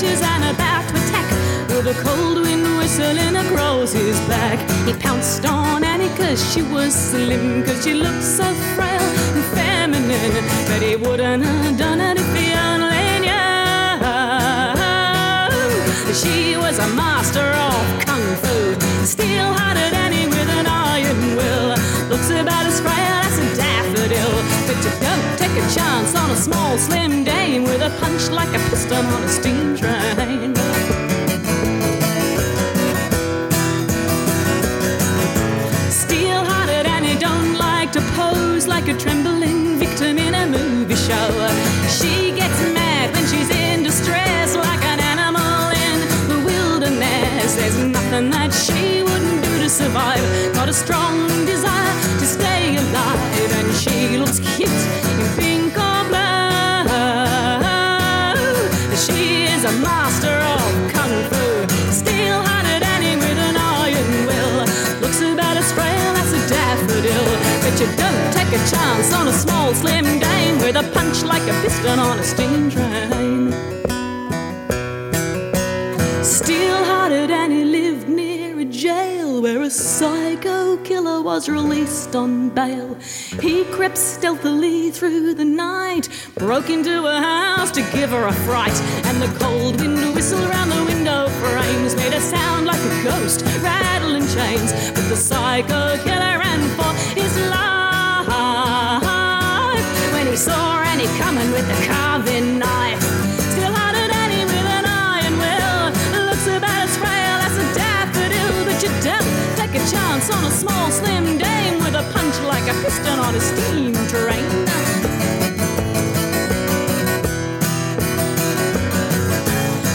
bushes and about to attack, with a cold wind whistling across his back. He pounced on Annie cause she was slim, cause she looked so frail and feminine, but he wouldn't have done it if he only knew. She was a master of kung fu, steel-hearted Annie with an iron will, looks about as frail as a daffodil. Don't take a chance on a small, slim dame with a punch like a piston on a steam train. Steel-hearted Annie don't like to pose like a trembling victim in a movie show. She gets mad when she's in distress like an animal in the wilderness. There's nothing that she wouldn't do to survive. Got a strong desire to stay alive, and she looks cute in pink or blue. She is a master of kung fu, steel-hearted Annie with an iron will, looks about as frail as a daffodil. But you don't take a chance on a small, slim dame with a punch like a piston on a steam train. Steel-hearted Annie lived near a jail where a psycho killer was released on bail. He crept stealthily through the night, broke into a house to give her a fright, and the cold wind whistle round the window frames made a sound like a ghost rattling chains. But the psycho killer ran for his life when he saw Annie coming with a carving knife. Steel-hearted Annie with an iron will, looks about as frail as a daffodil. But you don't take a chance on a small, slim dame, a punch like a piston on a steam train.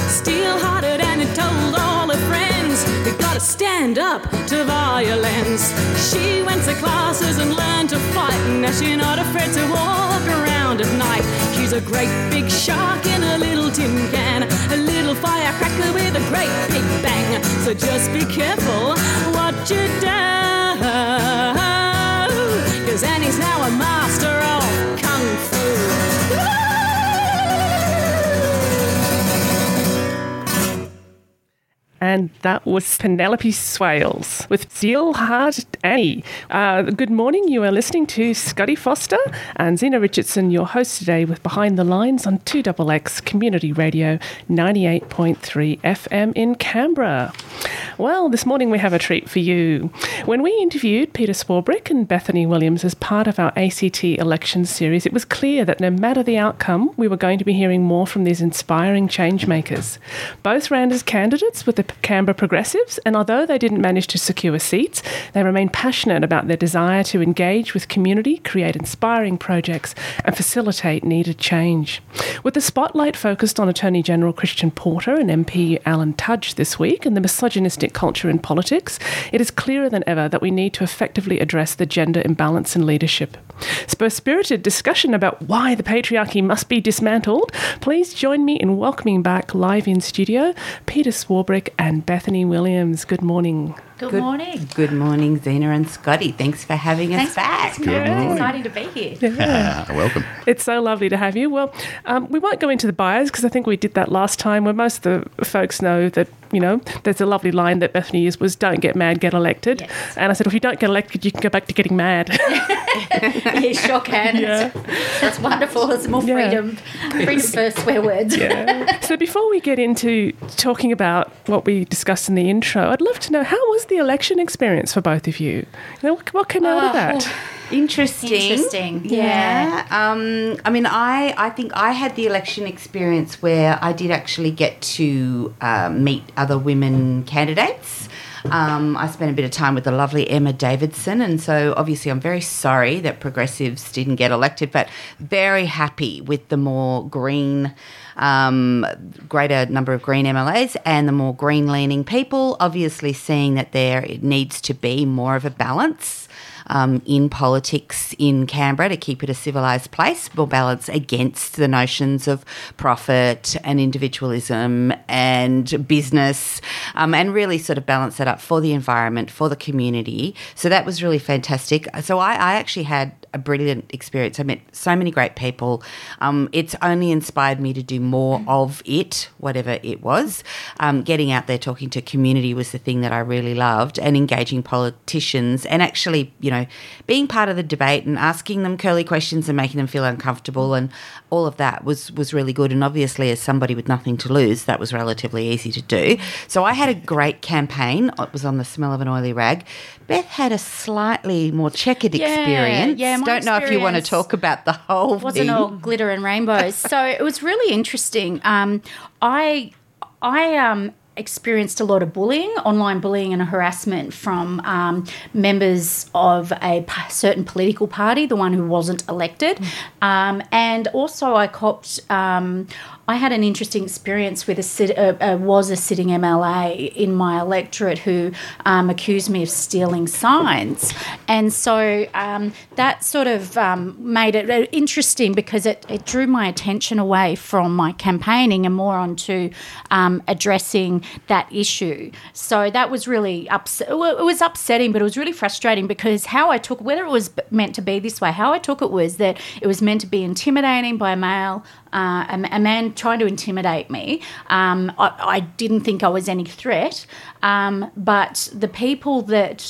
Steel-hearted Annie told all her friends, "We've got to stand up to violence." She went to classes and learned to fight, and now she's not afraid to walk around at night. She's a great big shark in a little tin can, a little firecracker with a great big bang. So just be careful what you do, cause Annie's now a master of kung fu. And that was Penelope Swales with Steel-Hearted Annie. Good morning. You are listening to Scotty Foster and Zena Richardson, your host today with Behind the Lines on 2XX Community Radio 98.3 FM in Canberra. Well, this morning we have a treat for you. When we interviewed Peter Swarbrick and Bethany Williams as part of our ACT election series, it was clear that no matter the outcome, we were going to be hearing more from these inspiring changemakers. Both ran as candidates with the Canberra Progressives, and although they didn't manage to secure seats, they remain passionate about their desire to engage with community, create inspiring projects, and facilitate needed change. With the spotlight focused on Attorney General Christian Porter and MP Alan Tudge this week and the misogynistic culture in politics, it is clearer than ever that we need to effectively address the gender imbalance in leadership. For a spirited discussion about why the patriarchy must be dismantled, please join me in welcoming back live in studio Peter Swarbrick and Bethany Williams. Good morning. Good morning. Good morning, Zena and Scotty. Thanks for having us back. It's exciting to be here. Yeah. Welcome. It's so lovely to have you. Well, we won't go into the bios because I think we did that last time, where most of the folks know that, you know, there's a lovely line that Bethany used was, "Don't get mad, get elected." Yes. And I said, well, if you don't get elected, you can go back to getting mad. Yeah, sure can. Yeah. That's wonderful. It's more freedom. Yeah. Freedom first swear words. Yeah. So before we get into talking about what we discussed in the intro, I'd love to know, how was the election experience for both of you? What came out of that? Well, interesting. Yeah. I mean, I think I had the election experience where I did actually get to meet other women candidates. I spent a bit of time with the lovely Emma Davidson, and so obviously I'm very sorry that progressives didn't get elected, but very happy with the more green, greater number of green MLAs and the more green-leaning people, obviously seeing that there it needs to be more of a balance in politics in Canberra to keep it a civilised place, more balanced against the notions of profit and individualism and business, and really sort of balance that up for the environment, for the community. So that was really fantastic. So I actually had a brilliant experience. I met so many great people. It's only inspired me to do more of it, whatever it was. Getting out there, talking to community was the thing that I really loved, and engaging politicians and actually, you know, being part of the debate and asking them curly questions and making them feel uncomfortable and all of that was really good. And obviously, as somebody with nothing to lose, that was relatively easy to do. So I had a great campaign. It was on the smell of an oily rag. Beth had a slightly more checkered experience. Yeah, don't know if you want to talk about the whole thing. Wasn't all glitter and rainbows. So it was really interesting. I experienced a lot of bullying, online bullying and harassment from members of a certain political party, the one who wasn't elected. And also I copped... I had an interesting experience with a sitting MLA in my electorate who accused me of stealing signs. And so that sort of made it interesting because it drew my attention away from my campaigning and more onto addressing that issue. So that was really it was upsetting, but it was really frustrating because how I took, whether it was meant to be this way, how I took it was that it was meant to be intimidating by a male, a man trying to intimidate me. I didn't think I was any threat, but the people that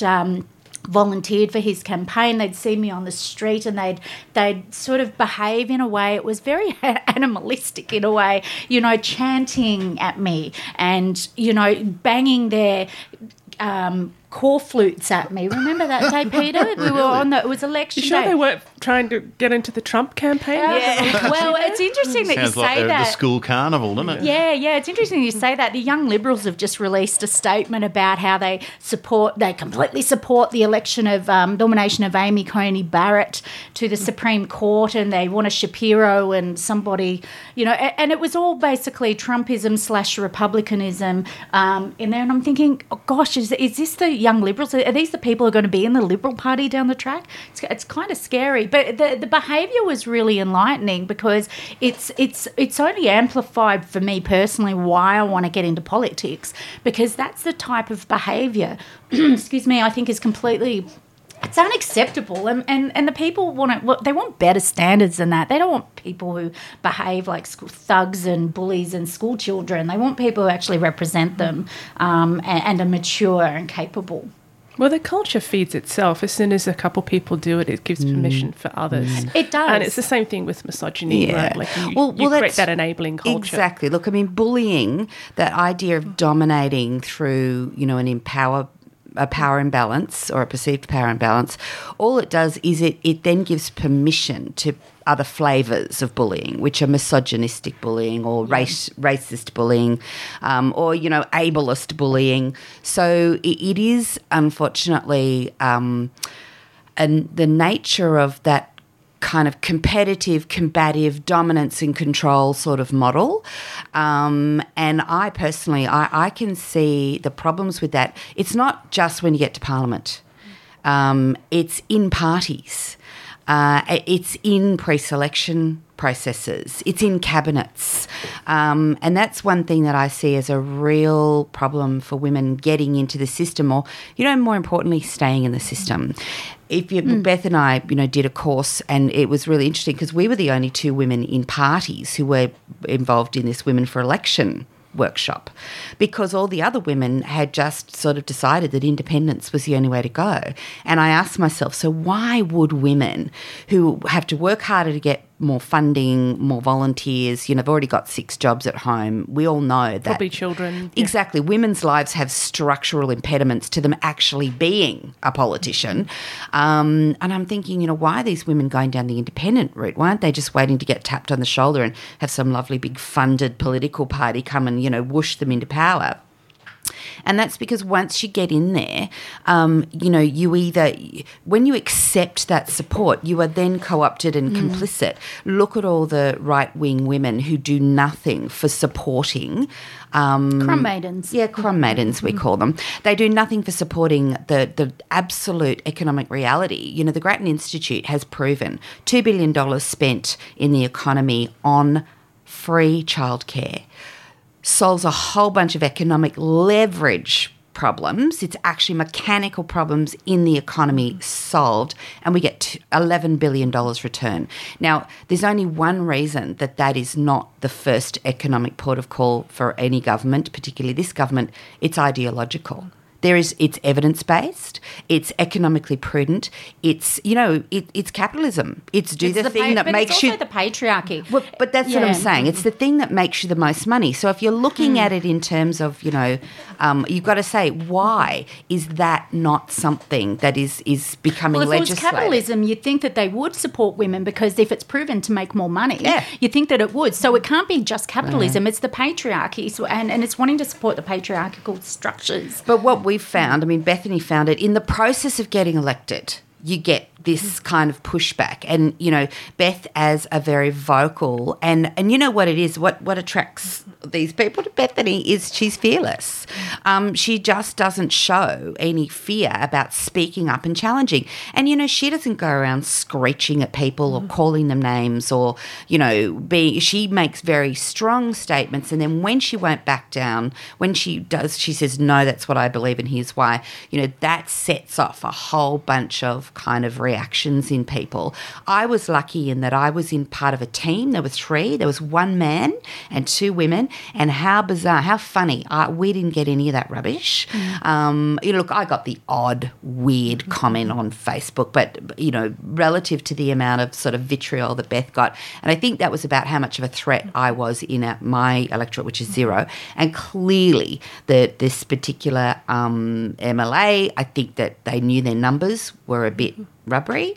volunteered for his campaign, they'd see me on the street and they'd sort of behave in a way, it was very animalistic in a way, you know, chanting at me and, you know, banging their... call flutes at me. Remember that day, Peter? We were on it was election day. You sure day. They weren't trying to get into the Trump campaign? Yeah. Well, it's interesting that you say like that. Sounds like the school carnival, doesn't it? Yeah, it's interesting you say that. The Young Liberals have just released a statement about how they completely support the election of nomination of Amy Coney Barrett to the Supreme Court, and they want a Shapiro and somebody, you know, and it was all basically Trumpism/Republicanism in there. And I'm thinking, oh gosh, is this the Young Liberals? Are these the people who are going to be in the Liberal Party down the track? It's kind of scary, but the behaviour was really enlightening because it's only amplified for me personally why I want to get into politics, because that's the type of behaviour, excuse me, I think is completely... It's unacceptable, and the people want better standards than that. They don't want people who behave like thugs and bullies and school children. They want people who actually represent them and are mature and capable. Well, the culture feeds itself. As soon as a couple people do it, it gives permission for others. It does. And it's the same thing with misogyny, right? Like you create that enabling culture. Exactly. Look, I mean, bullying, that idea of dominating through, you know, a power imbalance or a perceived power imbalance, all it does is it then gives permission to other flavours of bullying, which are misogynistic bullying or racist bullying or, you know, ableist bullying. So it is, unfortunately, the nature of that kind of competitive, combative, dominance and control sort of model. And I personally, I can see the problems with that. It's not just when you get to Parliament. It's in parties. It's in pre-selection processes. It's in cabinets. And that's one thing that I see as a real problem for women getting into the system or, you know, more importantly, staying in the system. If you, Beth and I, you know, did a course and it was really interesting because we were the only two women in parties who were involved in this Women for Election workshop, because all the other women had just sort of decided that independence was the only way to go. And I asked myself, so why would women who have to work harder to get more funding, more volunteers, you know, they've already got 6 jobs at home. We all know that. Probably children. Exactly. Yeah. Women's lives have structural impediments to them actually being a politician. And I'm thinking, you know, why are these women going down the independent route? Why aren't they just waiting to get tapped on the shoulder and have some lovely big funded political party come and, you know, whoosh them into power? And that's because once you get in there, you know, you either – when you accept that support, you are then co-opted and complicit. Look at all the right-wing women who do nothing for supporting crumb maidens. Yeah, crumb maidens we call them. They do nothing for supporting the absolute economic reality. You know, the Grattan Institute has proven $2 billion spent in the economy on free childcare solves a whole bunch of economic leverage problems. It's actually mechanical problems in the economy solved, and we get $11 billion return. Now, there's only one reason that that is not the first economic port of call for any government, particularly this government. It's ideological. It's evidence-based, it's economically prudent, it's, you know, it's capitalism. It's the patriarchy. Well, but that's what I'm saying. It's the thing that makes you the most money. So if you're looking at it in terms of, you know, you've got to say, why is that not something that is becoming legislated? Well, if it was capitalism, you'd think that they would support women because if it's proven to make more money, you think that it would. So it can't be just capitalism. It's the patriarchy, so, and it's wanting to support the patriarchal structures. But what we found, I mean, Bethany found it in the process of getting elected, you get this kind of pushback. And, you know, Beth as a very vocal and you know what it is, what attracts these people to Bethany is she's fearless. She just doesn't show any fear about speaking up and challenging. And, you know, she doesn't go around screeching at people or calling them names or, you know, she makes very strong statements. And then when she won't back down, when she does, she says, no, that's what I believe and here's why, you know, that sets off a whole bunch of kind of reactions in people. I was lucky in that I was in part of a team. There were three. There was one man and two women. And how bizarre, how funny. We didn't get any of that rubbish. You know, look, I got the odd, weird comment on Facebook, but, you know, relative to the amount of sort of vitriol that Beth got. And I think that was about how much of a threat I was in my electorate, which is zero. And clearly this particular MLA, I think that they knew their numbers were a bit rubbery,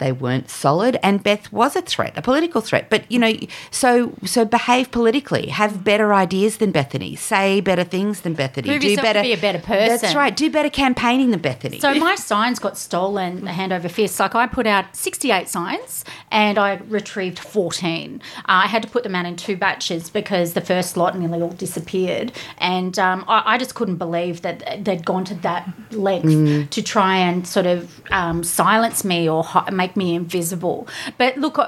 they weren't solid, and Beth was a threat, a political threat. But, you know, so behave politically, have better ideas than Bethany, say better things than Bethany. Prove yourself to be a better person. That's right, do better campaigning than Bethany. So my signs got stolen hand over fist. Like I put out 68 signs and I retrieved 14. I had to put them out in two batches because the first lot nearly all disappeared, and I just couldn't believe that they'd gone to that length to try and sort of silence me or make me invisible. But look,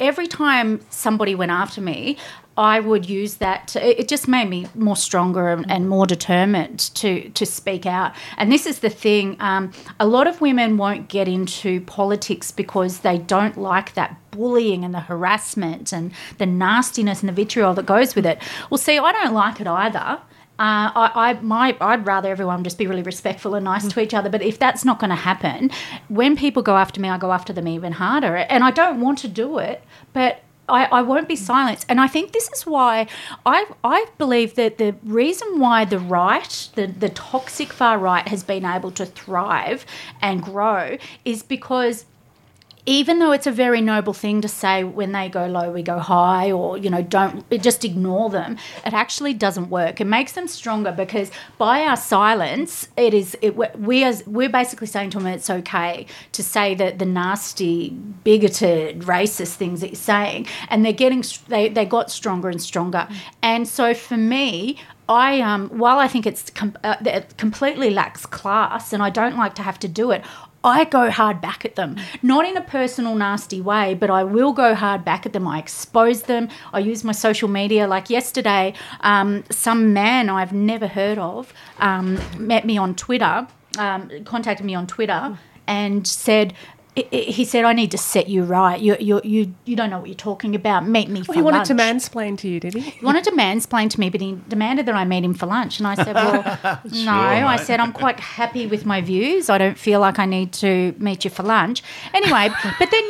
every time somebody went after me, I would use that. It just made me more stronger and more determined to speak out. And this is the thing. A lot of women won't get into politics because they don't like that bullying and the harassment and the nastiness and the vitriol that goes with it. Well, see, I don't like it either. I'd rather everyone just be really respectful and nice to each other. But if that's not going to happen, when people go after me, I go after them even harder. And I don't want to do it, but I won't be silenced. And I think this is why I believe that the reason why the right, the toxic far right, has been able to thrive and grow is because even though it's a very noble thing to say when they go low, we go high, or, you know, don't just ignore them, it actually doesn't work. It makes them stronger because by our silence, we're basically saying to them it's okay to say that the nasty, bigoted, racist things that you're saying, and they got stronger and stronger. And so for me, while I think it completely lacks class, and I don't like to have to do it, I go hard back at them, not in a personal nasty way, but I will go hard back at them. I expose them. I use my social media. Like yesterday, some man I've never heard of contacted me on Twitter and said, he said, I need to set you right. You don't know what you're talking about. Meet me for lunch. He wanted to mansplain to you, did he? He wanted to mansplain to me, but he demanded that I meet him for lunch. And I said, well, no. Sure, I said, I'm quite happy with my views. I don't feel like I need to meet you for lunch. Anyway, but then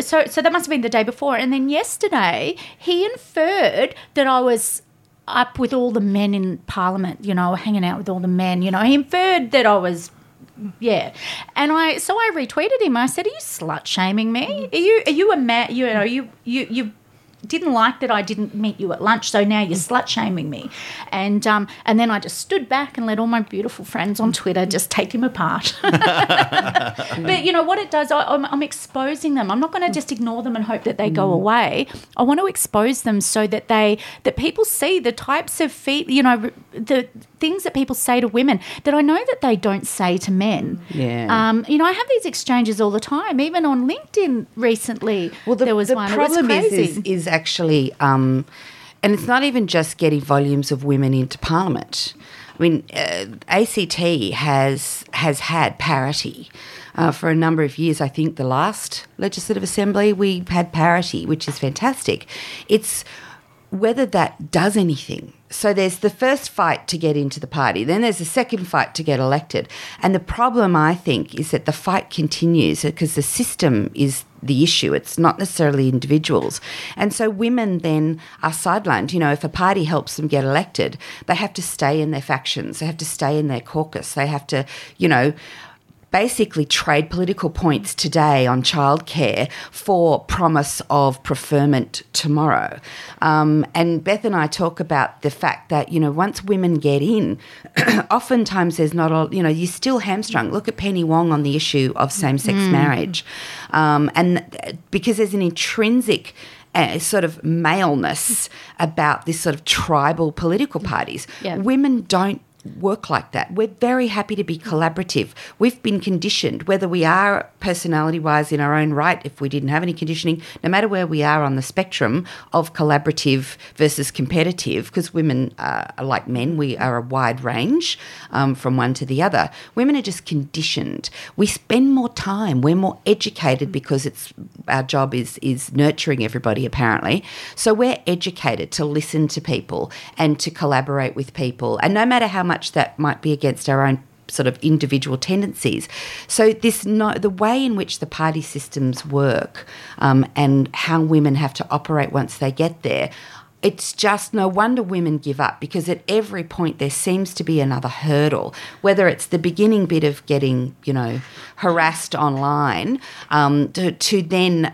so that must have been the day before. And then yesterday he inferred that I was up with all the men in Parliament, you know, hanging out with all the men. You know, he inferred that I was... Yeah, and I retweeted him. I said, "Are you slut shaming me? Are you a man? You know, you didn't like that I didn't meet you at lunch, so now you're slut-shaming me. And then I just stood back and let all my beautiful friends on Twitter just take him apart. But, you know, what it does, I'm exposing them. I'm not going to just ignore them and hope that they go away. I want to expose them so that that people see the types of feet, you know, the things that people say to women that I know that they don't say to men. Yeah. You know, I have these exchanges all the time, even on LinkedIn recently. Well, there was one. The problem is actually, and it's not even just getting volumes of women into Parliament. I mean, ACT has had parity for a number of years. I think the last Legislative Assembly we had parity, which is fantastic. It's whether that does anything. So there's the first fight to get into the party. Then there's the second fight to get elected. And the problem, I think, is that the fight continues because the system is the issue. It's not necessarily individuals. And so women then are sidelined. You know, if a party helps them get elected, they have to stay in their factions. They have to stay in their caucus. They have to, you know, basically trade political points today on childcare for promise of preferment tomorrow. And Beth and I talk about the fact that, you know, once women get in, oftentimes there's not all, you know, you're still hamstrung. Look at Penny Wong on the issue of same-sex marriage. And because there's an intrinsic sort of maleness about this sort of tribal political parties, women don't work like that. We're very happy to be collaborative. We've been conditioned, whether we are personality-wise in our own right, if we didn't have any conditioning, no matter where we are on the spectrum of collaborative versus competitive, because women are like men, we are a wide range from one to the other. Women are just conditioned. We spend more time, we're more educated because it's our job is nurturing everybody apparently. So we're educated to listen to people and to collaborate with people, and no matter how much that might be against our own sort of individual tendencies. So the way in which the party systems work and how women have to operate once they get there, it's just no wonder women give up, because at every point there seems to be another hurdle, whether it's the beginning bit of getting, you know, harassed online to then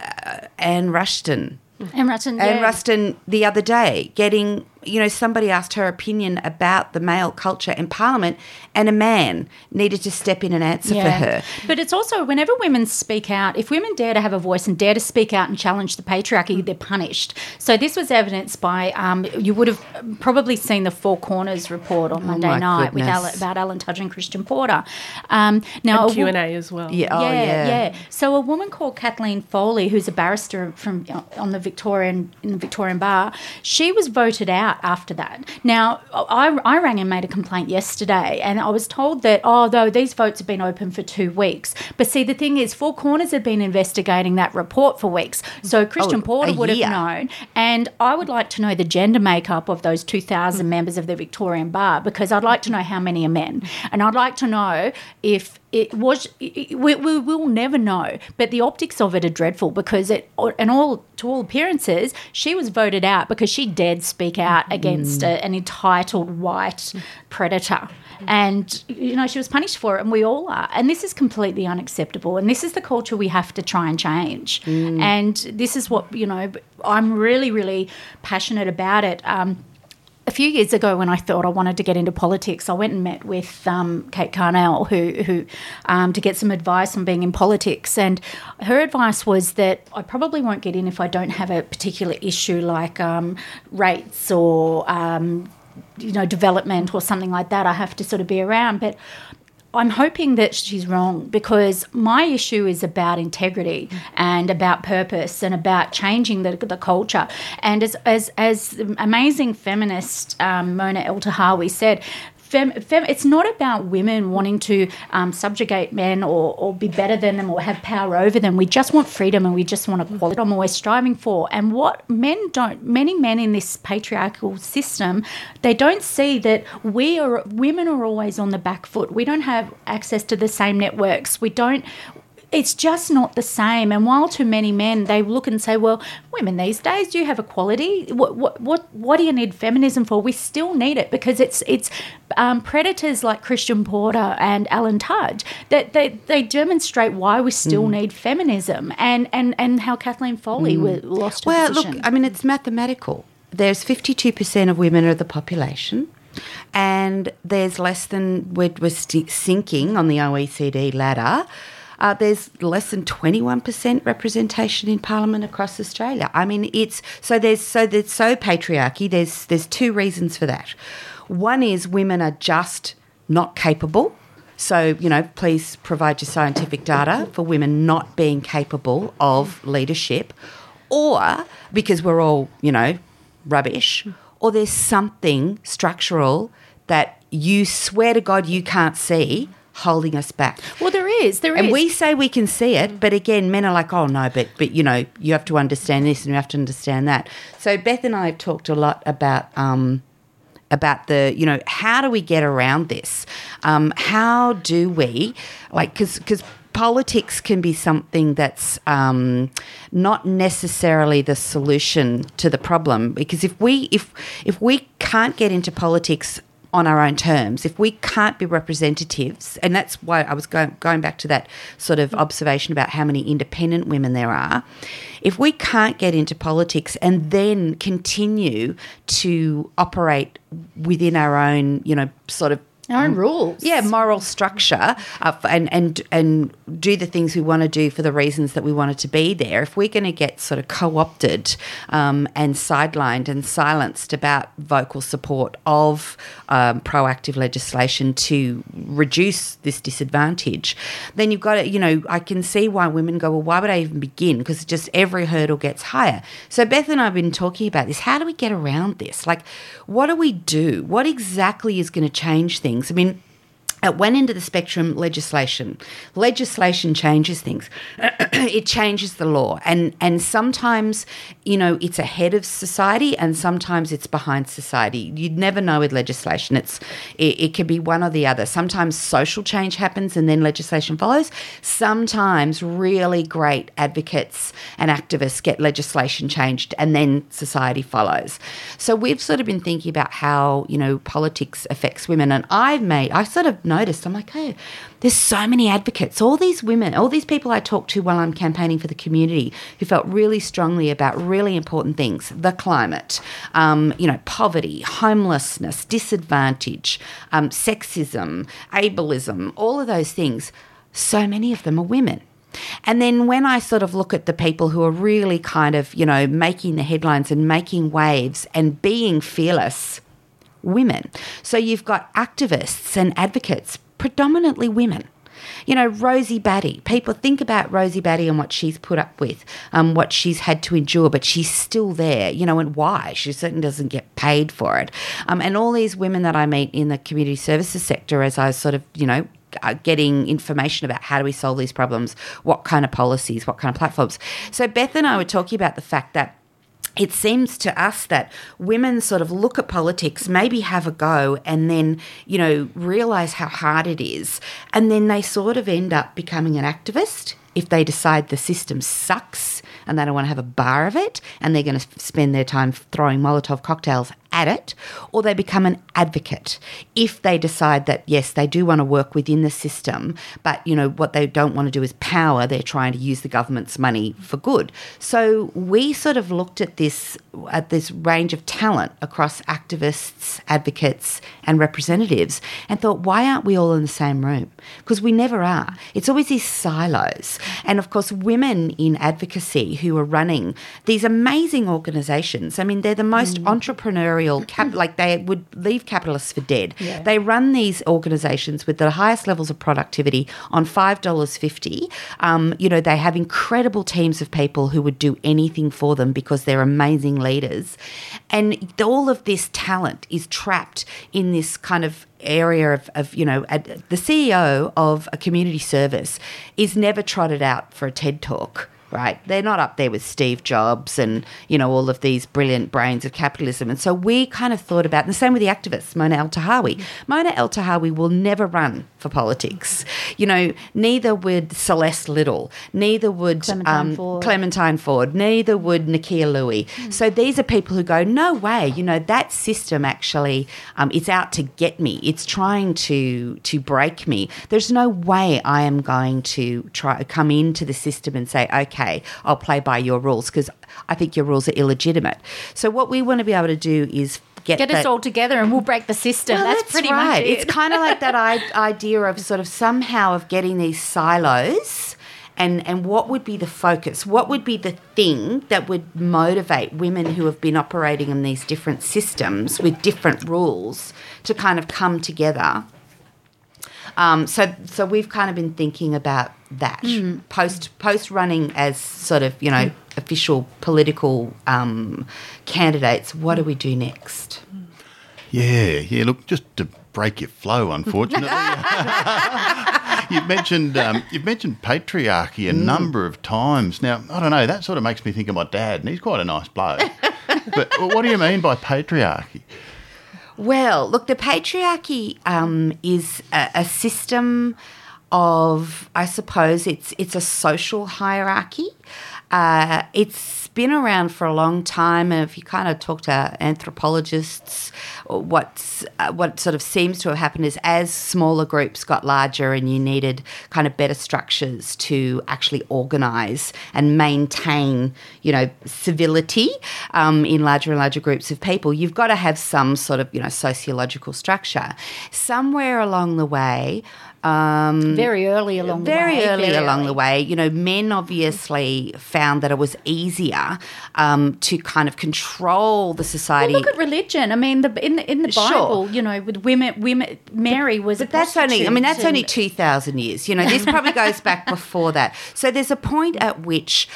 Anne Ruston. Anne Ruston the other day getting, you know, somebody asked her opinion about the male culture in Parliament and a man needed to step in and answer for her. But it's also whenever women speak out, if women dare to have a voice and dare to speak out and challenge the patriarchy, they're punished. So this was evidenced by, you would have probably seen the Four Corners report on Monday night about Alan Tudge and Christian Porter. Now and Q&A as well. So a woman called Kathleen Foley, who's a barrister from in the Victorian Bar, she was voted out after that. Now, I rang and made a complaint yesterday, and I was told that, though these votes have been open for 2 weeks. But see, the thing is, Four Corners had been investigating that report for weeks. So Christian Porter would have known. And I would like to know the gender makeup of those 2,000 members of the Victorian Bar, because I'd like to know how many are men. And I'd like to know if we will never know, but the optics of it are dreadful, because to all appearances, she was voted out because she dared speak out against an entitled white predator. And, you know, she was punished for it, and we all are. And this is completely unacceptable, and this is the culture we have to try and change. And this is what, you know, I'm really, really passionate about it. A few years ago, when I thought I wanted to get into politics, I went and met with Kate Carnell, who to get some advice on being in politics. And her advice was that I probably won't get in if I don't have a particular issue like rates or you know, development or something like that. I have to sort of be around, but I'm hoping that she's wrong, because my issue is about integrity and about purpose and about changing the culture. And as amazing feminist Mona Eltahawy said, it's not about women wanting to subjugate men or be better than them or have power over them. We just want freedom and we just want equality. I'm always striving for. And what men don't, many men in this patriarchal system, they don't see that women are always on the back foot. We don't have access to the same networks. We don't. it's just not the same. And while to many men, they look and say, well, women these days, do you have equality? What do you need feminism for? We still need it because it's predators like Christian Porter and Alan Tudge that they demonstrate why we still need feminism and how Kathleen Foley lost her position. Well, look, I mean, it's mathematical. There's 52% of women of the population, and there's less than we're sinking on the OECD ladder. There's less than 21% representation in Parliament across Australia. I mean, it's so there's patriarchy. There's two reasons for that. One is women are just not capable. So, you know, please provide your scientific data for women not being capable of leadership, or because we're all, you know, rubbish, or there's something structural that you swear to God you can't see holding us back. Well, there is. And we say we can see it, but again, men are like, oh, no, but you know, you have to understand this and you have to understand that. So Beth and I have talked a lot about the, you know, how do we get around this? How do we, like, because politics can be something that's not necessarily the solution to the problem, because if we can't get into politics on our own terms, if we can't be representatives, and that's why I was going back to that sort of observation about how many independent women there are, if we can't get into politics and then continue to operate within our own, you know, sort of our own rules. Yeah, moral structure and do the things we want to do for the reasons that we want it to be there. If we're going to get sort of co-opted and sidelined and silenced about vocal support of proactive legislation to reduce this disadvantage, then you've got to, you know, I can see why women go, well, why would I even begin? Because just every hurdle gets higher. So Beth and I have been talking about this. How do we get around this? Like, what do we do? What exactly is going to change things? I mean, at one end of the spectrum, legislation changes things. It changes the law, and sometimes, you know, it's ahead of society, and sometimes it's behind society. You'd never know with legislation. It can be one or the other. Sometimes social change happens, and then legislation follows. Sometimes really great advocates and activists get legislation changed, and then society follows. So we've sort of been thinking about how, you know, politics affects women, and I sort of noticed, I'm like, oh, there's so many advocates, all these women, all these people I talk to while I'm campaigning for the community who felt really strongly about really important things, the climate, you know, poverty, homelessness, disadvantage, sexism, ableism, all of those things. So many of them are women. And then when I sort of look at the people who are really kind of, you know, making the headlines and making waves and being fearless, women. So you've got activists and advocates, predominantly women. You know, Rosie Batty, people think about Rosie Batty and what she's put up with, what she's had to endure, but she's still there, you know, and why. She certainly doesn't get paid for it. And all these women that I meet in the community services sector as I sort of, you know, getting information about how do we solve these problems, what kind of policies, what kind of platforms. So Beth and I were talking about the fact that it seems to us that women sort of look at politics, maybe have a go, and then, you know, realise how hard it is, and then they sort of end up becoming an activist if they decide the system sucks and they don't want to have a bar of it, and they're going to spend their time throwing Molotov cocktails at it, or they become an advocate if they decide that, yes, they do want to work within the system, but, you know, what they don't want to do is power. They're trying to use the government's money for good. So we sort of looked at this range of talent across activists, advocates and representatives and thought, why aren't we all in the same room? Because we never are. It's always these silos. And, of course, women in advocacy who are running these amazing organisations, I mean, they're the most entrepreneurial, like they would leave capitalists for dead. Yeah. They run these organisations with the highest levels of productivity on $5.50. You know, they have incredible teams of people who would do anything for them because they're amazing leaders. And all of this talent is trapped in this kind of area of you know, the CEO of a community service is never trotted out for a TED Talk. right? They're not up there with Steve Jobs and, you know, all of these brilliant brains of capitalism. And so we kind of thought about, and the same with the activists, Mona Eltahawy. Mona Eltahawy will never run for politics. You know, neither would Celeste Little, neither would Clementine Ford, neither would Nakia Louie. Mm. So these are people who go, no way, you know, that system actually, it's out to get me. It's trying to break me. There's no way I am going to try come into the system and say, okay, I'll play by your rules, because I think your rules are illegitimate. So what we want to be able to do is get us all together and we'll break the system. Well, that's pretty right. much it. It's kind of like that idea of sort of somehow of getting these silos and what would be the focus? What would be the thing that would motivate women who have been operating in these different systems with different rules to kind of come together? So we've kind of been thinking about that post running as sort of, you know, official political candidates. What do we do next? Yeah. Look, just to break your flow, unfortunately. You've mentioned patriarchy a number of times. Now, I don't know, that sort of makes me think of my dad, and he's quite a nice bloke. But what do you mean by patriarchy? Well, look, the patriarchy is a system of, I suppose, it's a social hierarchy. It's been around for a long time, and if you kind of talk to anthropologists, what sort of seems to have happened is as smaller groups got larger and you needed kind of better structures to actually organise and maintain, you know, civility in larger and larger groups of people, you've got to have some sort of, you know, sociological structure. Somewhere along the way, Very early along the way, you know, men obviously found that it was easier to kind of control the society. Well, look at religion. I mean, in the Bible, you know, with women, Mary was a prostitute. That's only 2,000 years. You know, this probably goes back before that. So there's a point at which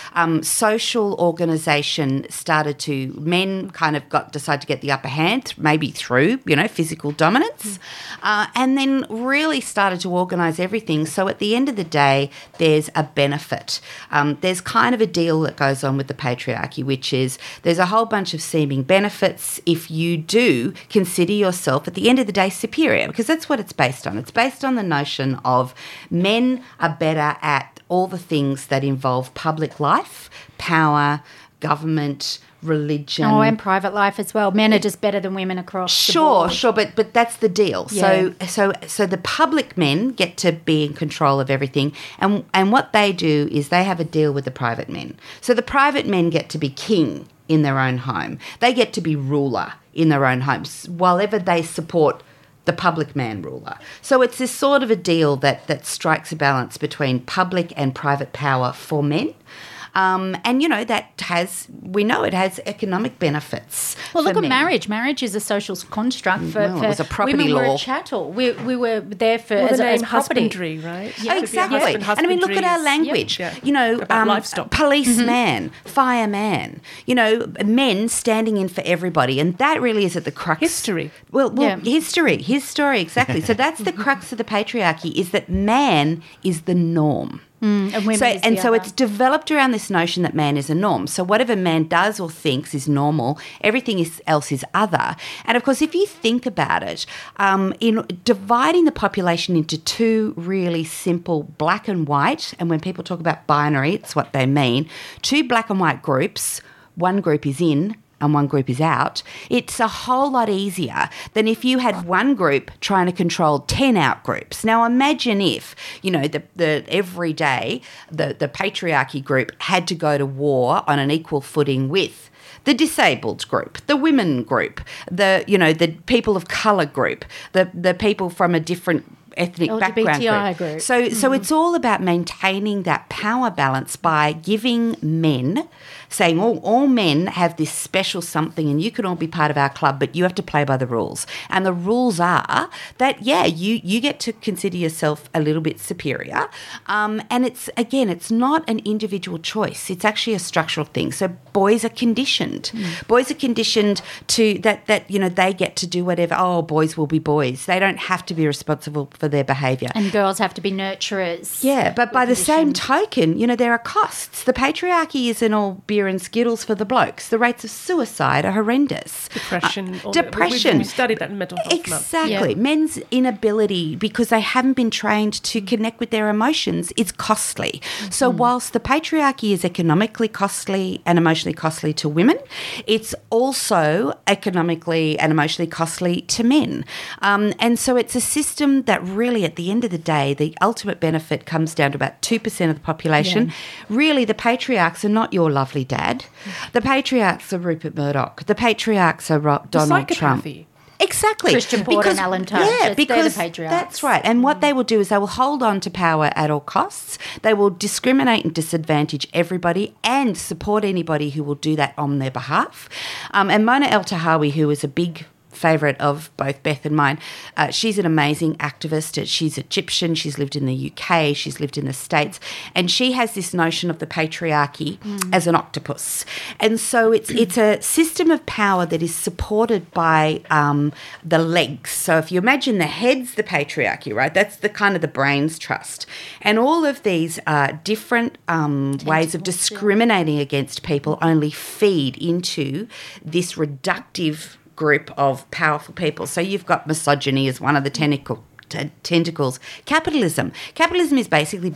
social organisation started to, men kind of decided to get the upper hand, maybe through, you know, physical dominance, and then really started to organise everything, so at the end of the day there's a benefit. There's kind of a deal that goes on with the patriarchy, which is there's a whole bunch of seeming benefits if you do consider yourself at the end of the day superior, because that's what it's based on. It's based on the notion of men are better at all the things that involve public life, power, government, religion. Oh, and private life as well. Men are just better than women across the board. Sure, but that's the deal. Yeah. So the public men get to be in control of everything, and what they do is they have a deal with the private men. So the private men get to be king in their own home. They get to be ruler in their own homes, while ever they support the public man ruler. So it's this sort of a deal that strikes a balance between public and private power for men. And, you know, it has economic benefits. Well, look at marriage. Marriage is a social construct for women law. Were a chattel. We were there for as property. Husbandry, right? Yeah. Oh, exactly. And, I mean, look at our language. Yep. Yeah. You know, livestock. Policeman, fireman, you know, men standing in for everybody. And that really is at the crux. History. His story, exactly. So that's the crux of the patriarchy, is that man is the norm. And so it's developed around this notion that man is a norm. So whatever man does or thinks is normal, everything else is other. And, of course, if you think about it, in dividing the population into two really simple black and white, and when people talk about binary, it's what they mean, two black and white groups, one group is in and one group is out, it's a whole lot easier than if you had one group trying to control 10 out groups. Now imagine if, you know, the every day the patriarchy group had to go to war on an equal footing with the disabled group, the women group, the, you know, the people of colour group, the people from a different ethnic background group. So it's all about maintaining that power balance by giving men saying all men have this special something and you can all be part of our club, but you have to play by the rules. And the rules are that, yeah, you get to consider yourself a little bit superior. And it's, again, it's not an individual choice. It's actually a structural thing. So boys are conditioned. Mm. Boys are conditioned to that, you know, they get to do whatever. Oh, boys will be boys. They don't have to be responsible for their behaviour. And girls have to be nurturers. Yeah, but by the same token, you know, there are costs. The patriarchy isn't all beer and Skittles for the blokes. The rates of suicide are horrendous. Depression. We studied that in mental health. Exactly. Yeah. Men's inability, because they haven't been trained to connect with their emotions, is costly. Mm-hmm. So whilst the patriarchy is economically costly and emotionally costly to women, it's also economically and emotionally costly to men. And so it's a system that really, at the end of the day, the ultimate benefit comes down to about 2% of the population. Yeah. Really, the patriarchs are not your lovely dad. The patriarchs are Rupert Murdoch. The patriarchs are Donald Trump. Exactly. Christian Porter and Alan Tudge. Yeah, because they're the patriarchs. That's right. And what they will do is they will hold on to power at all costs. They will discriminate and disadvantage everybody and support anybody who will do that on their behalf. And Mona Eltahawy, who is a big favourite of both Beth and mine. She's an amazing activist. She's Egyptian. She's lived in the UK. She's lived in the States. And she has this notion of the patriarchy as an octopus. And so it's a system of power that is supported by the legs. So if you imagine the head's the patriarchy, right, that's the kind of the brain's trust. And all of these different ways of discriminating against people only feed into this reductive group of powerful people. So you've got misogyny as one of the tentacles. Capitalism is basically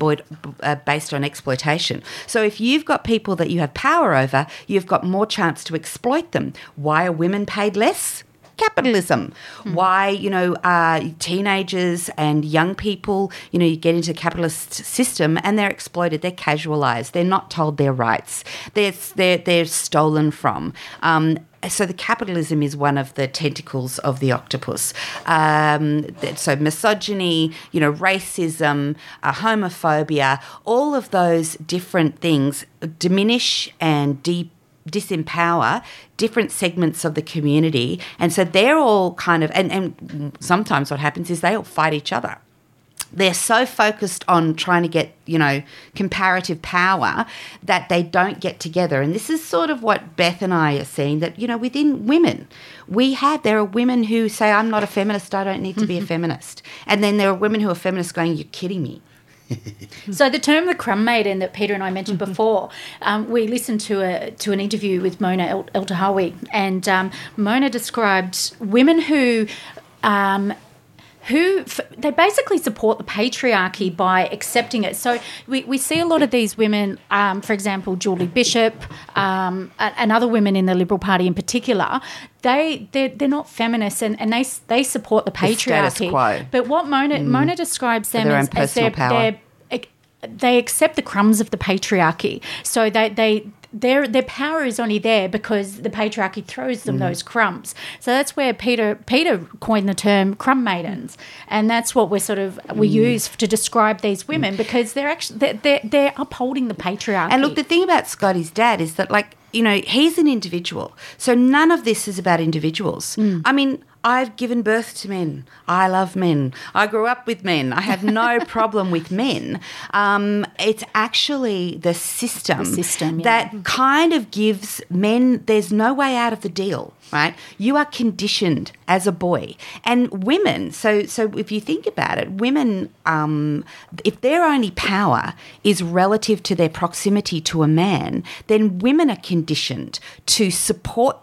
based on exploitation. So if you've got people that you have power over, you've got more chance to exploit them. Why are women paid less? Capitalism. Mm. Why, you know, teenagers and young people, you know, you get into the capitalist system and they're exploited, they're casualised, they're not told their rights, they're stolen from. So the capitalism is one of the tentacles of the octopus. So misogyny, you know, racism, homophobia, all of those different things diminish and disempower different segments of the community. And so they're all kind of – and sometimes what happens is they all fight each other. They're so focused on trying to get, you know, comparative power that they don't get together. And this is sort of what Beth and I are seeing, that, you know, within women, there are women who say, I'm not a feminist, I don't need to be a feminist. And then there are women who are feminists going, you're kidding me. So the term the crumb maiden that Peter and I mentioned before, we listened to an interview with Mona Eltahawy, and Mona described women who they basically support the patriarchy by accepting it. So we see a lot of these women, for example, Julie Bishop and other women in the Liberal Party in particular. They're not feminists and they support the patriarchy. The status quo. But what Mona describes them as their power. They accept the crumbs of the patriarchy. So their power is only there because the patriarchy throws them those crumbs. So that's where Peter coined the term crumb maidens, and that's what we use to describe these women because they're actually they're upholding the patriarchy. And look, the thing about Scotty's dad is that, like, you know, he's an individual, so none of this is about individuals. I mean, I've given birth to men. I love men. I grew up with men. I have no problem with men. It's actually the system, that kind of gives men, there's no way out of the deal, right? You are conditioned as a boy. And women, so if you think about it, women, if their only power is relative to their proximity to a man, then women are conditioned to support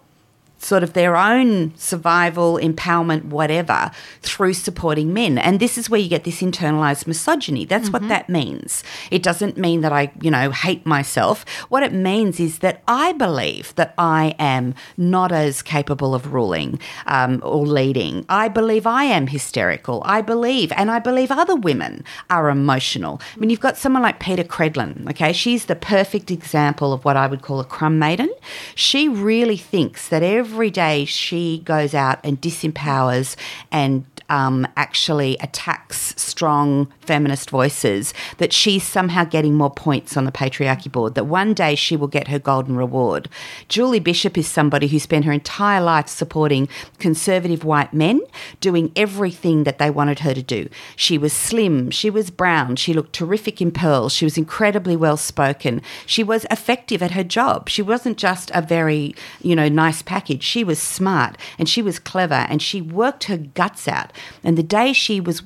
sort of their own survival, empowerment, whatever, through supporting men. And this is where you get this internalized misogyny. That's what that means. It doesn't mean that I, you know, hate myself. What it means is that I believe that I am not as capable of ruling or leading. I believe I am hysterical. I believe other women are emotional. I mean, you've got someone like Peta Credlin, okay? She's the perfect example of what I would call a crumb maiden. She really thinks that every day she goes out and disempowers and actually attacks strong feminist voices, that she's somehow getting more points on the patriarchy board, that one day she will get her golden reward. Julie Bishop is somebody who spent her entire life supporting conservative white men, doing everything that they wanted her to do. She was slim, she was brown, she looked terrific in pearls, she was incredibly well-spoken, she was effective at her job. She wasn't just a very, nice package. She was smart and she was clever and she worked her guts out. And the day she was,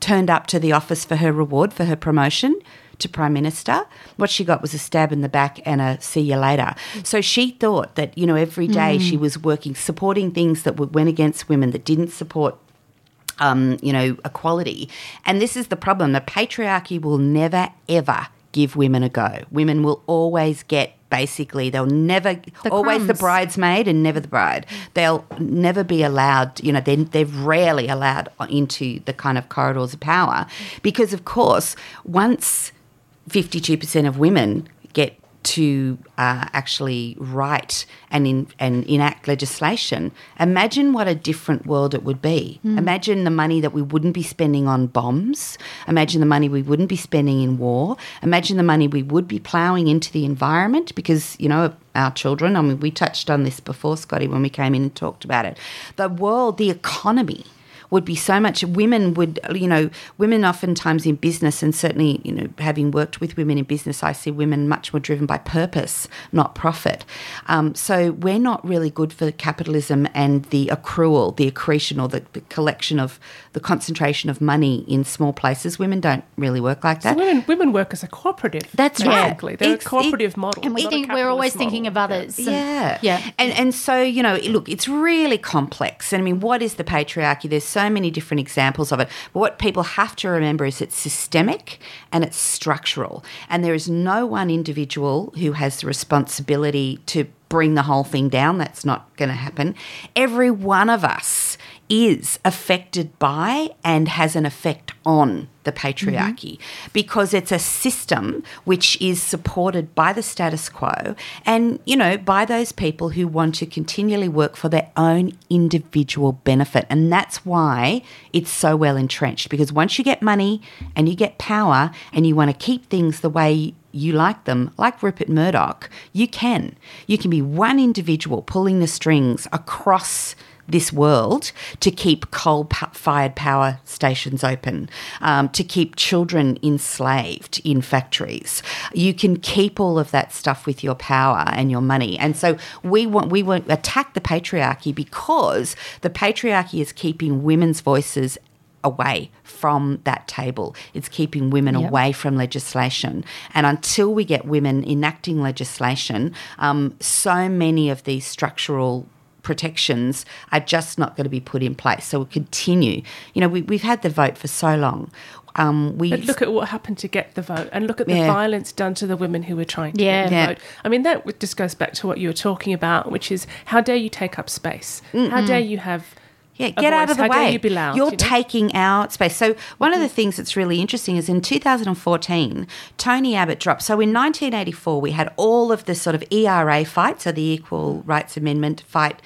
turned up to the office for her reward, for her promotion to Prime Minister, what she got was a stab in the back and a see you later. So she thought that, every day she was working, supporting things that went against women, that didn't support equality. And this is the problem. The patriarchy will never, ever give women a go. Women will always get, basically, they'll never, always the bridesmaid and never the bride. They'll never be allowed, they're rarely allowed into the kind of corridors of power because, of course, once 52% of women get to actually write and enact legislation, imagine what a different world it would be. Mm. Imagine the money that we wouldn't be spending on bombs. Imagine the money we wouldn't be spending in war. Imagine the money we would be ploughing into the environment because, our children, we touched on this before, Scotty, when we came in and talked about it. The world, the economy would be so much. Women would, women oftentimes in business, and certainly, having worked with women in business, I see women much more driven by purpose, not profit. So we're not really good for capitalism and the accrual, the accretion, or the collection of the concentration of money in small places. Women don't really work like that. So women work as a cooperative. That's basically. Right. They're a cooperative model. And we're always thinking of others. Yeah. Yeah. And so, look, it's really complex. And what is the patriarchy? There's so many different examples of it. But what people have to remember is it's systemic and it's structural. And there is no one individual who has the responsibility to bring the whole thing down. That's not going to happen. Every one of us is affected by and has an effect on the patriarchy, because it's a system which is supported by the status quo and, by those people who want to continually work for their own individual benefit. And that's why it's so well entrenched, because once you get money and you get power and you want to keep things the way you like them, like Rupert Murdoch, you can be one individual pulling the strings across this world to keep coal-fired power stations open, to keep children enslaved in factories. You can keep all of that stuff with your power and your money. And so we won't attack the patriarchy because the patriarchy is keeping women's voices away from that table. It's keeping women away from legislation. And until we get women enacting legislation, so many of these structural protections are just not going to be put in place. So we'll continue. We've had the vote for so long. But look at what happened to get the vote, and look at the violence done to the women who were trying to get the vote. That just goes back to what you were talking about, which is how dare you take up space? Mm-mm. How dare you have... Yeah, get out of the way. You be loud, You're taking out space. So one of the things that's really interesting is in 2014, Tony Abbott dropped. So in 1984, we had all of the sort of ERA fight, so the Equal Rights Amendment fight,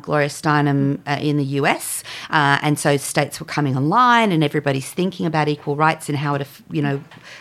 Gloria Steinem in the US, and so states were coming online, and everybody's thinking about equal rights and how it,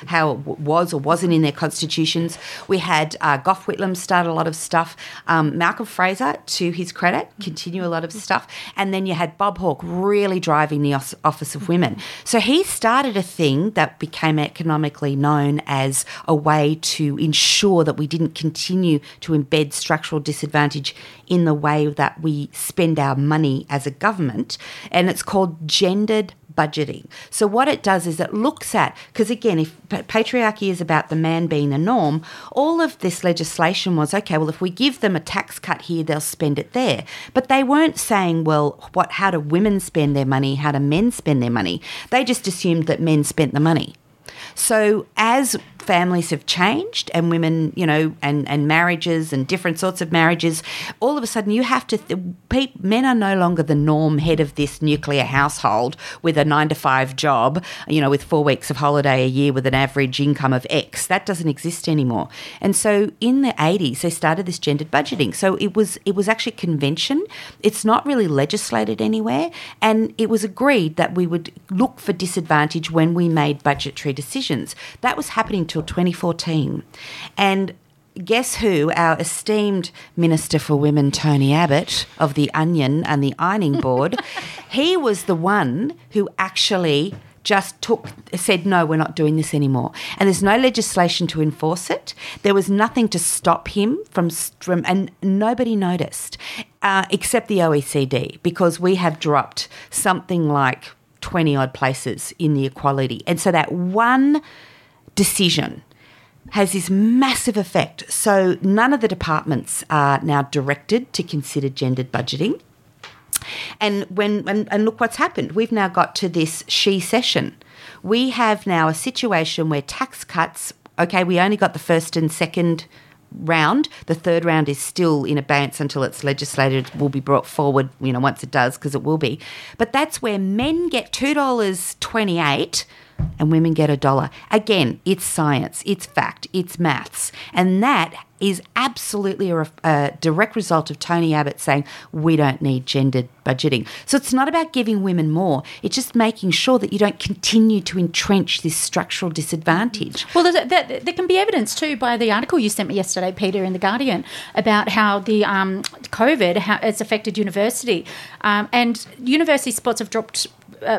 how it was or wasn't in their constitutions. We had Gough Whitlam start a lot of stuff. Malcolm Fraser, to his credit, continue a lot of stuff, and then you had Bob Hawke really driving the Office of Women. So he started a thing that became economically known as a way to ensure that we didn't continue to embed structural disadvantage in the way that we spend our money as a government, and it's called gendered budgeting. So what it does is it looks at, because again, if patriarchy is about the man being the norm, all of this legislation was, okay, well, if we give them a tax cut here, they'll spend it there. But they weren't saying, well, how do women spend their money? How do men spend their money? They just assumed that men spent the money. So as families have changed and women, you know, and marriages and different sorts of marriages, all of a sudden you have to men are no longer the norm head of this nuclear household with a 9-to-5 job, you know, with 4 weeks of holiday a year with an average income of X. That doesn't exist anymore. And so in the 80s they started this gendered budgeting. So it was actually convention. It's not really legislated anywhere, and it was agreed that we would look for disadvantage when we made budgetary decisions. That was happening till 2014. And guess who? Our esteemed Minister for Women, Tony Abbott, of The Onion and the Ironing Board, he was the one who actually just said, no, we're not doing this anymore. And there's no legislation to enforce it. There was nothing to stop him from and nobody noticed, except the OECD, because we have dropped something like 20-odd places in the equality. And so that one decision has this massive effect. So none of the departments are now directed to consider gendered budgeting. And look what's happened. We've now got to this she session. We have now a situation where tax cuts, okay, we only got the first and second round. The third round is still in abeyance until it's legislated. It will be brought forward, you know, once it does, because it will be. But that's where men get $2.28 and women get $1. Again, it's science, it's fact, it's maths. And that is absolutely a direct result of Tony Abbott saying we don't need gendered budgeting. So it's not about giving women more. It's just making sure that you don't continue to entrench this structural disadvantage. Well, there can be evidence too by the article you sent me yesterday, Peter, in The Guardian, about how the COVID, how it's affected university. And university spots have dropped.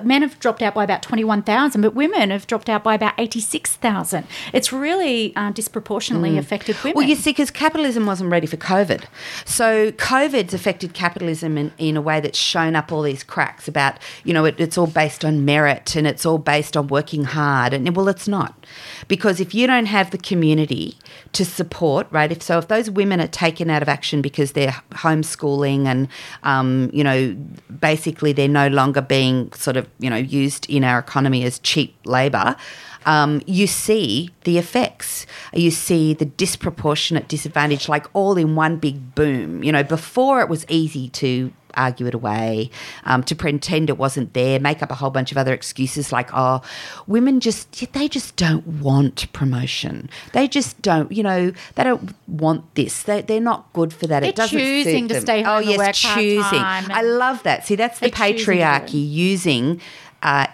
Men have dropped out by about 21,000, but women have dropped out by about 86,000. It's really disproportionately affected women. Well, you see, because capitalism wasn't ready for COVID. So COVID's affected capitalism in a way that's shown up all these cracks about, you know, it's all based on merit and it's all based on working hard. And, well, it's not. Because if you don't have the community to support, right, if those women are taken out of action because they're homeschooling and, you know, basically they're no longer being sort of, you know, used in our economy as cheap labour, you see the effects. You see the disproportionate disadvantage, like all in one big boom. You know, before it was easy to argue it away, to pretend it wasn't there, make up a whole bunch of other excuses like, oh, women just don't want promotion. They just don't, you know, they don't want this. They're not good for that. They're it doesn't choosing to them. Stay home. Oh, yes, work choosing. I love that. See, that's the patriarchy using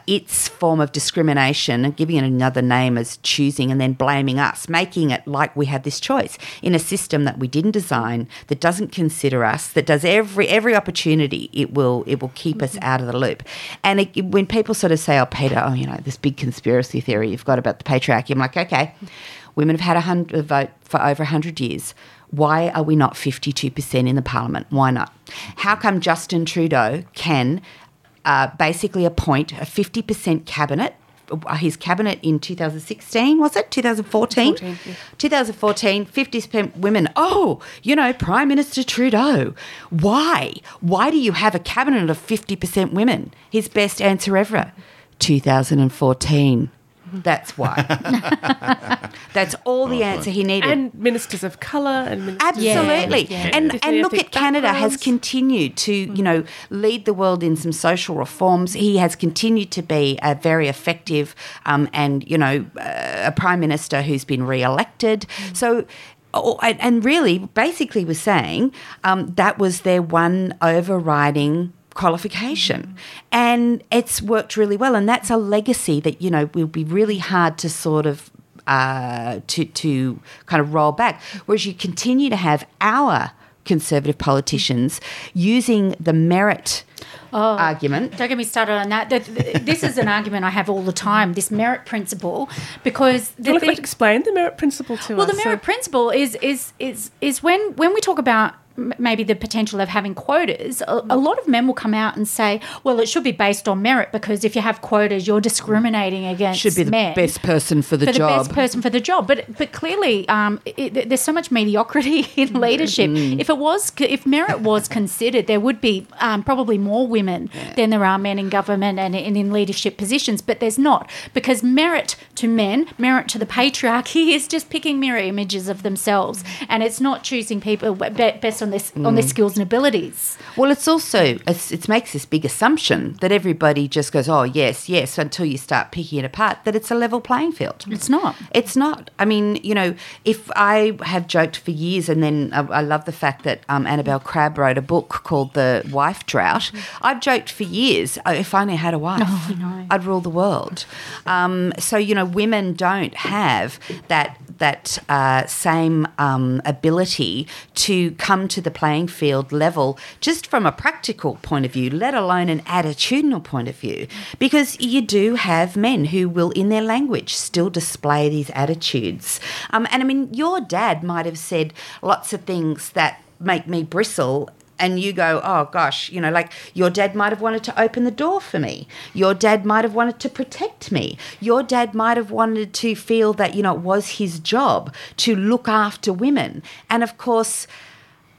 its form of discrimination and giving it another name as choosing and then blaming us, making it like we have this choice in a system that we didn't design, that doesn't consider us, that does every opportunity, it will keep us out of the loop. And when people sort of say, oh, Peter, oh, you know, this big conspiracy theory you've got about the patriarchy, I'm like, okay, women have had a vote for over 100 years. Why are we not 52% in the parliament? Why not? How come Justin Trudeau can basically appoint a 50% cabinet, his cabinet in 2016, was it? 2014? 2014, 50% women. Oh, you know, Prime Minister Trudeau, why? Why do you have a cabinet of 50% women? His best answer ever, 2014. That's why. That's all the answer he needed. And ministers of colour and ministers absolutely. Yeah. Yeah. And look at Canada backgrounds. Has continued to, you know, lead the world in some social reforms. He has continued to be a very effective and, you know, a prime minister who's been re-elected. So and really basically was saying that was their one overriding qualification, and it's worked really well, and that's a legacy that, you know, will be really hard to sort of to kind of roll back, whereas you continue to have our Conservative politicians using the merit argument. Don't get me started on that. This is an argument I have all the time, this merit principle, because... Explain the merit principle to us. Well, the merit principle is when we talk about maybe the potential of having quotas, a lot of men will come out and say, well, it should be based on merit because if you have quotas, you're discriminating against men. Should be the best person for the job. But clearly there's so much mediocrity in leadership. Mm-hmm. If merit was considered, there would be probably more women than there are men in government and in leadership positions, but there's not, because merit to men, merit to the patriarchy is just picking mirror images of themselves, and it's not choosing people best on their skills and abilities. Well, it's also, it makes this big assumption that everybody just goes, oh, yes, yes, until you start picking it apart, that it's a level playing field. It's not. I mean, you know, if I have joked for years, and then I love the fact that Annabelle Crabb wrote a book called The Wife Drought. I've joked for years, if I only had a wife, I'd rule the world. So, you know, women don't have that same ability to come to the playing field level just from a practical point of view, let alone an attitudinal point of view, because you do have men who will, in their language, still display these attitudes. And, I mean, your dad might have said lots of things that make me bristle, and you go, oh, gosh, you know, like your dad might have wanted to open the door for me. Your dad might have wanted to protect me. Your dad might have wanted to feel that, you know, it was his job to look after women. And, of course,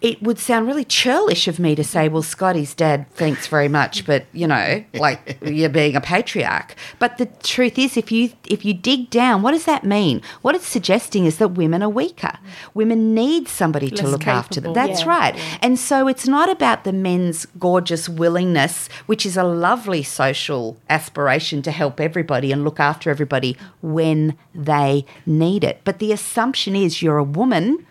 it would sound really churlish of me to say, well, Scotty's dad, thanks very much, but, you know, like you're being a patriarch. But the truth is, if you dig down, what does that mean? What it's suggesting is that women are weaker. Women need somebody to look after them. That's right. Yeah. And so it's not about the men's gorgeous willingness, which is a lovely social aspiration to help everybody and look after everybody when they need it. But the assumption is you're a woman,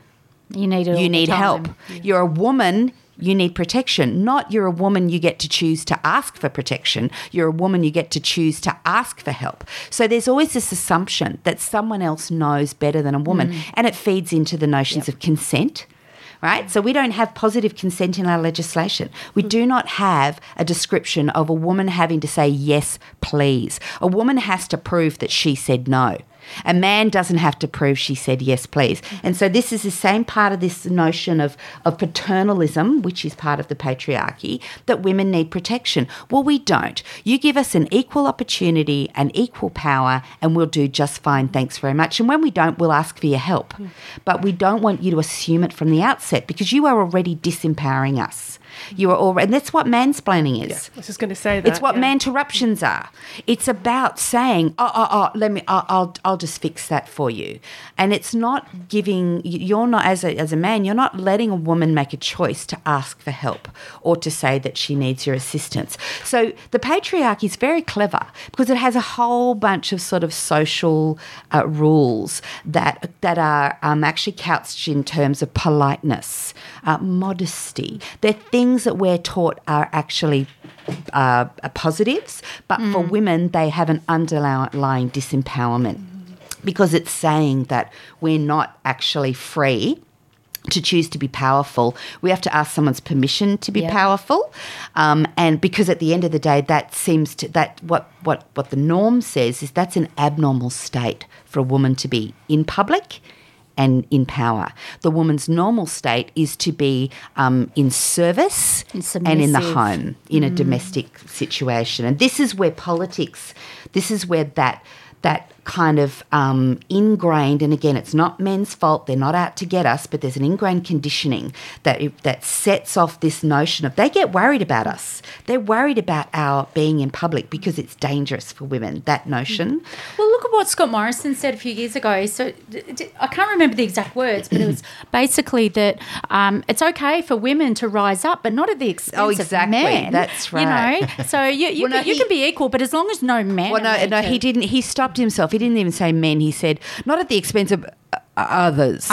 You need help. Yeah. You're a woman, you need protection. Not you're a woman, you get to choose to ask for protection. You're a woman, you get to choose to ask for help. So there's always this assumption that someone else knows better than a woman, and it feeds into the notions of consent. Right? So we don't have positive consent in our legislation. We do not have a description of a woman having to say yes, please. A woman has to prove that she said no. A man doesn't have to prove she said yes, please. And so this is the same part of this notion of paternalism, which is part of the patriarchy, that women need protection. Well, we don't. You give us an equal opportunity and equal power and we'll do just fine, thanks very much. And when we don't, we'll ask for your help. But we don't want you to assume it from the outset, because you are already disempowering us. You are already, and that's what mansplaining is. Yeah, I was just going to say that. It's what manterruptions are. It's about saying, I'll just fix that for you. And it's not giving, you're not, as a man, you're not letting a woman make a choice to ask for help or to say that she needs your assistance. So the patriarchy is very clever because it has a whole bunch of sort of social rules that are actually couched in terms of politeness, modesty. They're things that we're taught are actually positives, but for women they have an underlying disempowerment, because it's saying that we're not actually free to choose to be powerful. We have to ask someone's permission to be powerful, and because at the end of the day, that seems to what the norm says is that's an abnormal state for a woman to be in public and in power. The woman's normal state is to be in service and in the home, in a domestic situation. And this is where politics, this is where that kind of ingrained, and again, it's not men's fault, they're not out to get us, but there's an ingrained conditioning that sets off this notion of they get worried about us. They're worried about our being in public because it's dangerous for women, that notion. Well, look at what Scott Morrison said a few years ago. So I can't remember the exact words, but it was basically that it's okay for women to rise up, but not at the expense of men. Oh, exactly. That's right. You know, so you can be equal, but as long as no men. Well, no, he didn't. He stopped himself. He didn't even say men. He said, not at the expense of others.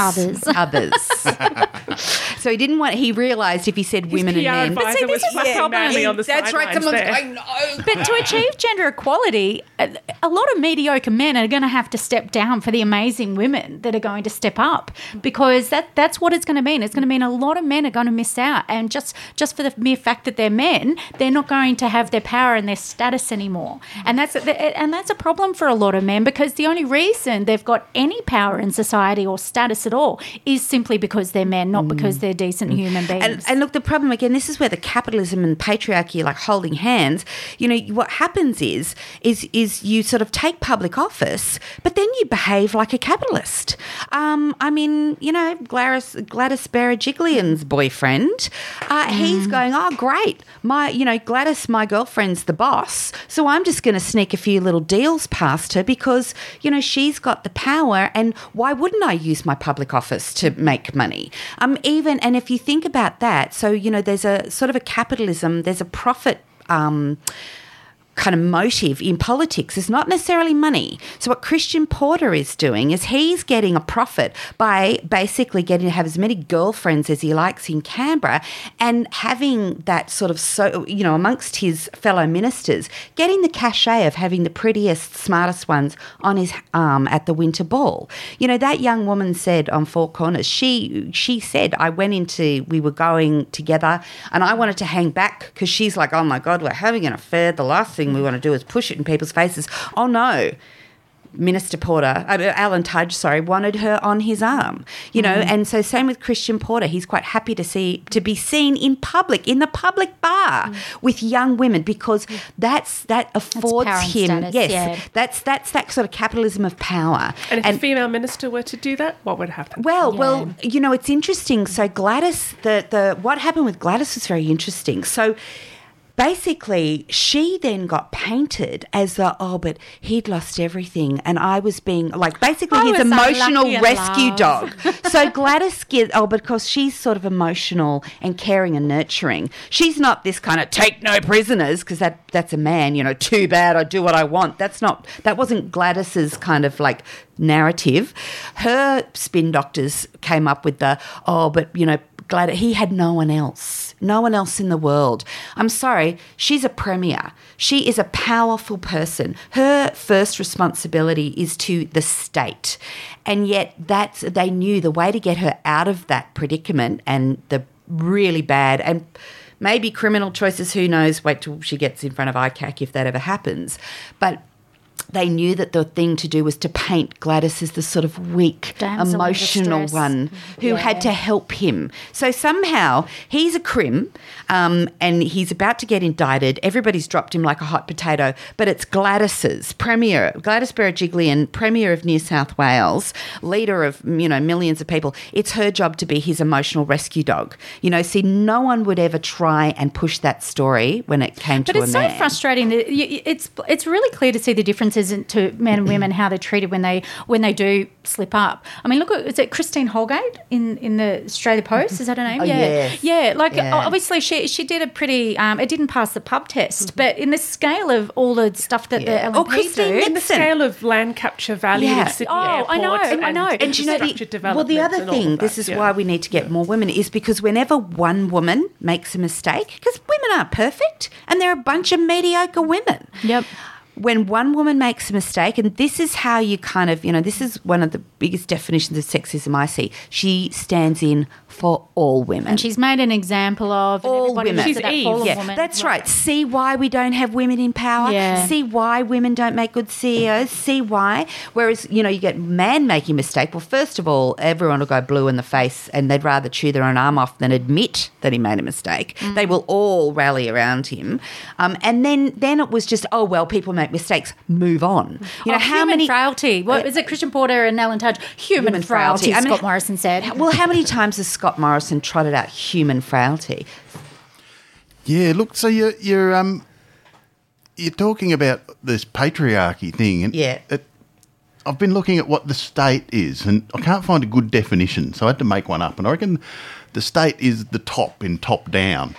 So he didn't want. He realised if he said women and men. But see, this is on the that's right. Someone's going, no. But to achieve gender equality, a lot of mediocre men are going to have to step down for the amazing women that are going to step up, because that's what it's going to mean. It's going to mean a lot of men are going to miss out, and just for the mere fact that they're men, they're not going to have their power and their status anymore. And that's a problem for a lot of men, because the only reason they've got any power in society or status at all is simply because they're men, not because they're decent human beings. And look, the problem, again, this is where the capitalism and patriarchy are like holding hands. You know, what happens is you sort of take public office, but then you behave like a capitalist. I mean, you know, Gladys Berejiklian's boyfriend, he's going, oh, great, Gladys, my girlfriend's the boss, so I'm just going to sneak a few little deals past her because, you know, she's got the power, and why wouldn't I use my public office to make money? And if you think about that, so, you know, there's a sort of a capitalism, there's a profit kind of motive in politics. Is not necessarily money. So what Christian Porter is doing is he's getting a profit by basically getting to have as many girlfriends as he likes in Canberra, and having that sort of, so, you know, amongst his fellow ministers, getting the cachet of having the prettiest, smartest ones on his arm at the winter ball. You know, that young woman said on Four Corners, she said, we were going together and I wanted to hang back because she's like, oh my God, we're having an affair. The last thing we want to do is push it in people's faces. Oh no, Alan Tudge, wanted her on his arm, you know, and so same with Christian Porter. He's quite happy to be seen in public, in the public bar with young women, because that affords him status, that's that sort of capitalism of power. And if a female minister were to do that, what would happen? Well, you know, it's interesting. So Gladys, the what happened with Gladys was very interesting. So basically, she then got painted as but he'd lost everything, and I was being like basically his emotional rescue dog. So Gladys gives, because she's sort of emotional and caring and nurturing. She's not this kind of take no prisoners, because that's a man, you know, too bad, I do what I want. That wasn't Gladys's kind of like narrative. Her spin doctors came up with he had no one else in the world. I'm sorry, she's a premier. She is a powerful person. Her first responsibility is to the state. And yet they knew the way to get her out of that predicament and the really bad and maybe criminal choices, who knows, wait till she gets in front of ICAC if that ever happens. But they knew that the thing to do was to paint Gladys as the sort of weak, emotional one who had to help him. So somehow he's a crim and he's about to get indicted. Everybody's dropped him like a hot potato, but it's Gladys Berejiklian, Premier of New South Wales, leader of, you know, millions of people. It's her job to be his emotional rescue dog. You know, see, no one would ever try and push that story when it came to a man. But it's so frustrating. It's really clear to see the difference isn't to men and women, how they're treated when they do slip up. I mean, look, is it Christine Holgate in the Australia Post? Is that her name? Obviously she did a pretty it didn't pass the pub test, but in the scale of all the stuff that the LNP do, in the scale of land capture value in Sydney airports, I know. And you know, the other thing, this is why we need to get more women, is because whenever one woman makes a mistake, because women aren't perfect and there are a bunch of mediocre women. Yep. When one woman makes a mistake, and this is how you kind of, you know, this is one of the biggest definitions of sexism I see. She stands in for all women. And she's made an example of all women. She's Eve. Woman. That's right. See why we don't have women in power? Yeah. See why women don't make good CEOs? See why? Whereas, you know, you get man making mistake. Well, first of all, everyone will go blue in the face and they'd rather chew their own arm off than admit that he made a mistake. Mm. They will all rally around him. And then it was just, people make mistakes, move on. You know, how many frailty? What is it? Christian Porter and Alan Tudge. Human frailty. I mean, Scott Morrison said. Well, how many times has Scott Morrison trotted out human frailty? Yeah. Look, so you're talking about this patriarchy thing, and I've been looking at what the state is, and I can't find a good definition, so I had to make one up. And I reckon the state is the top in top down.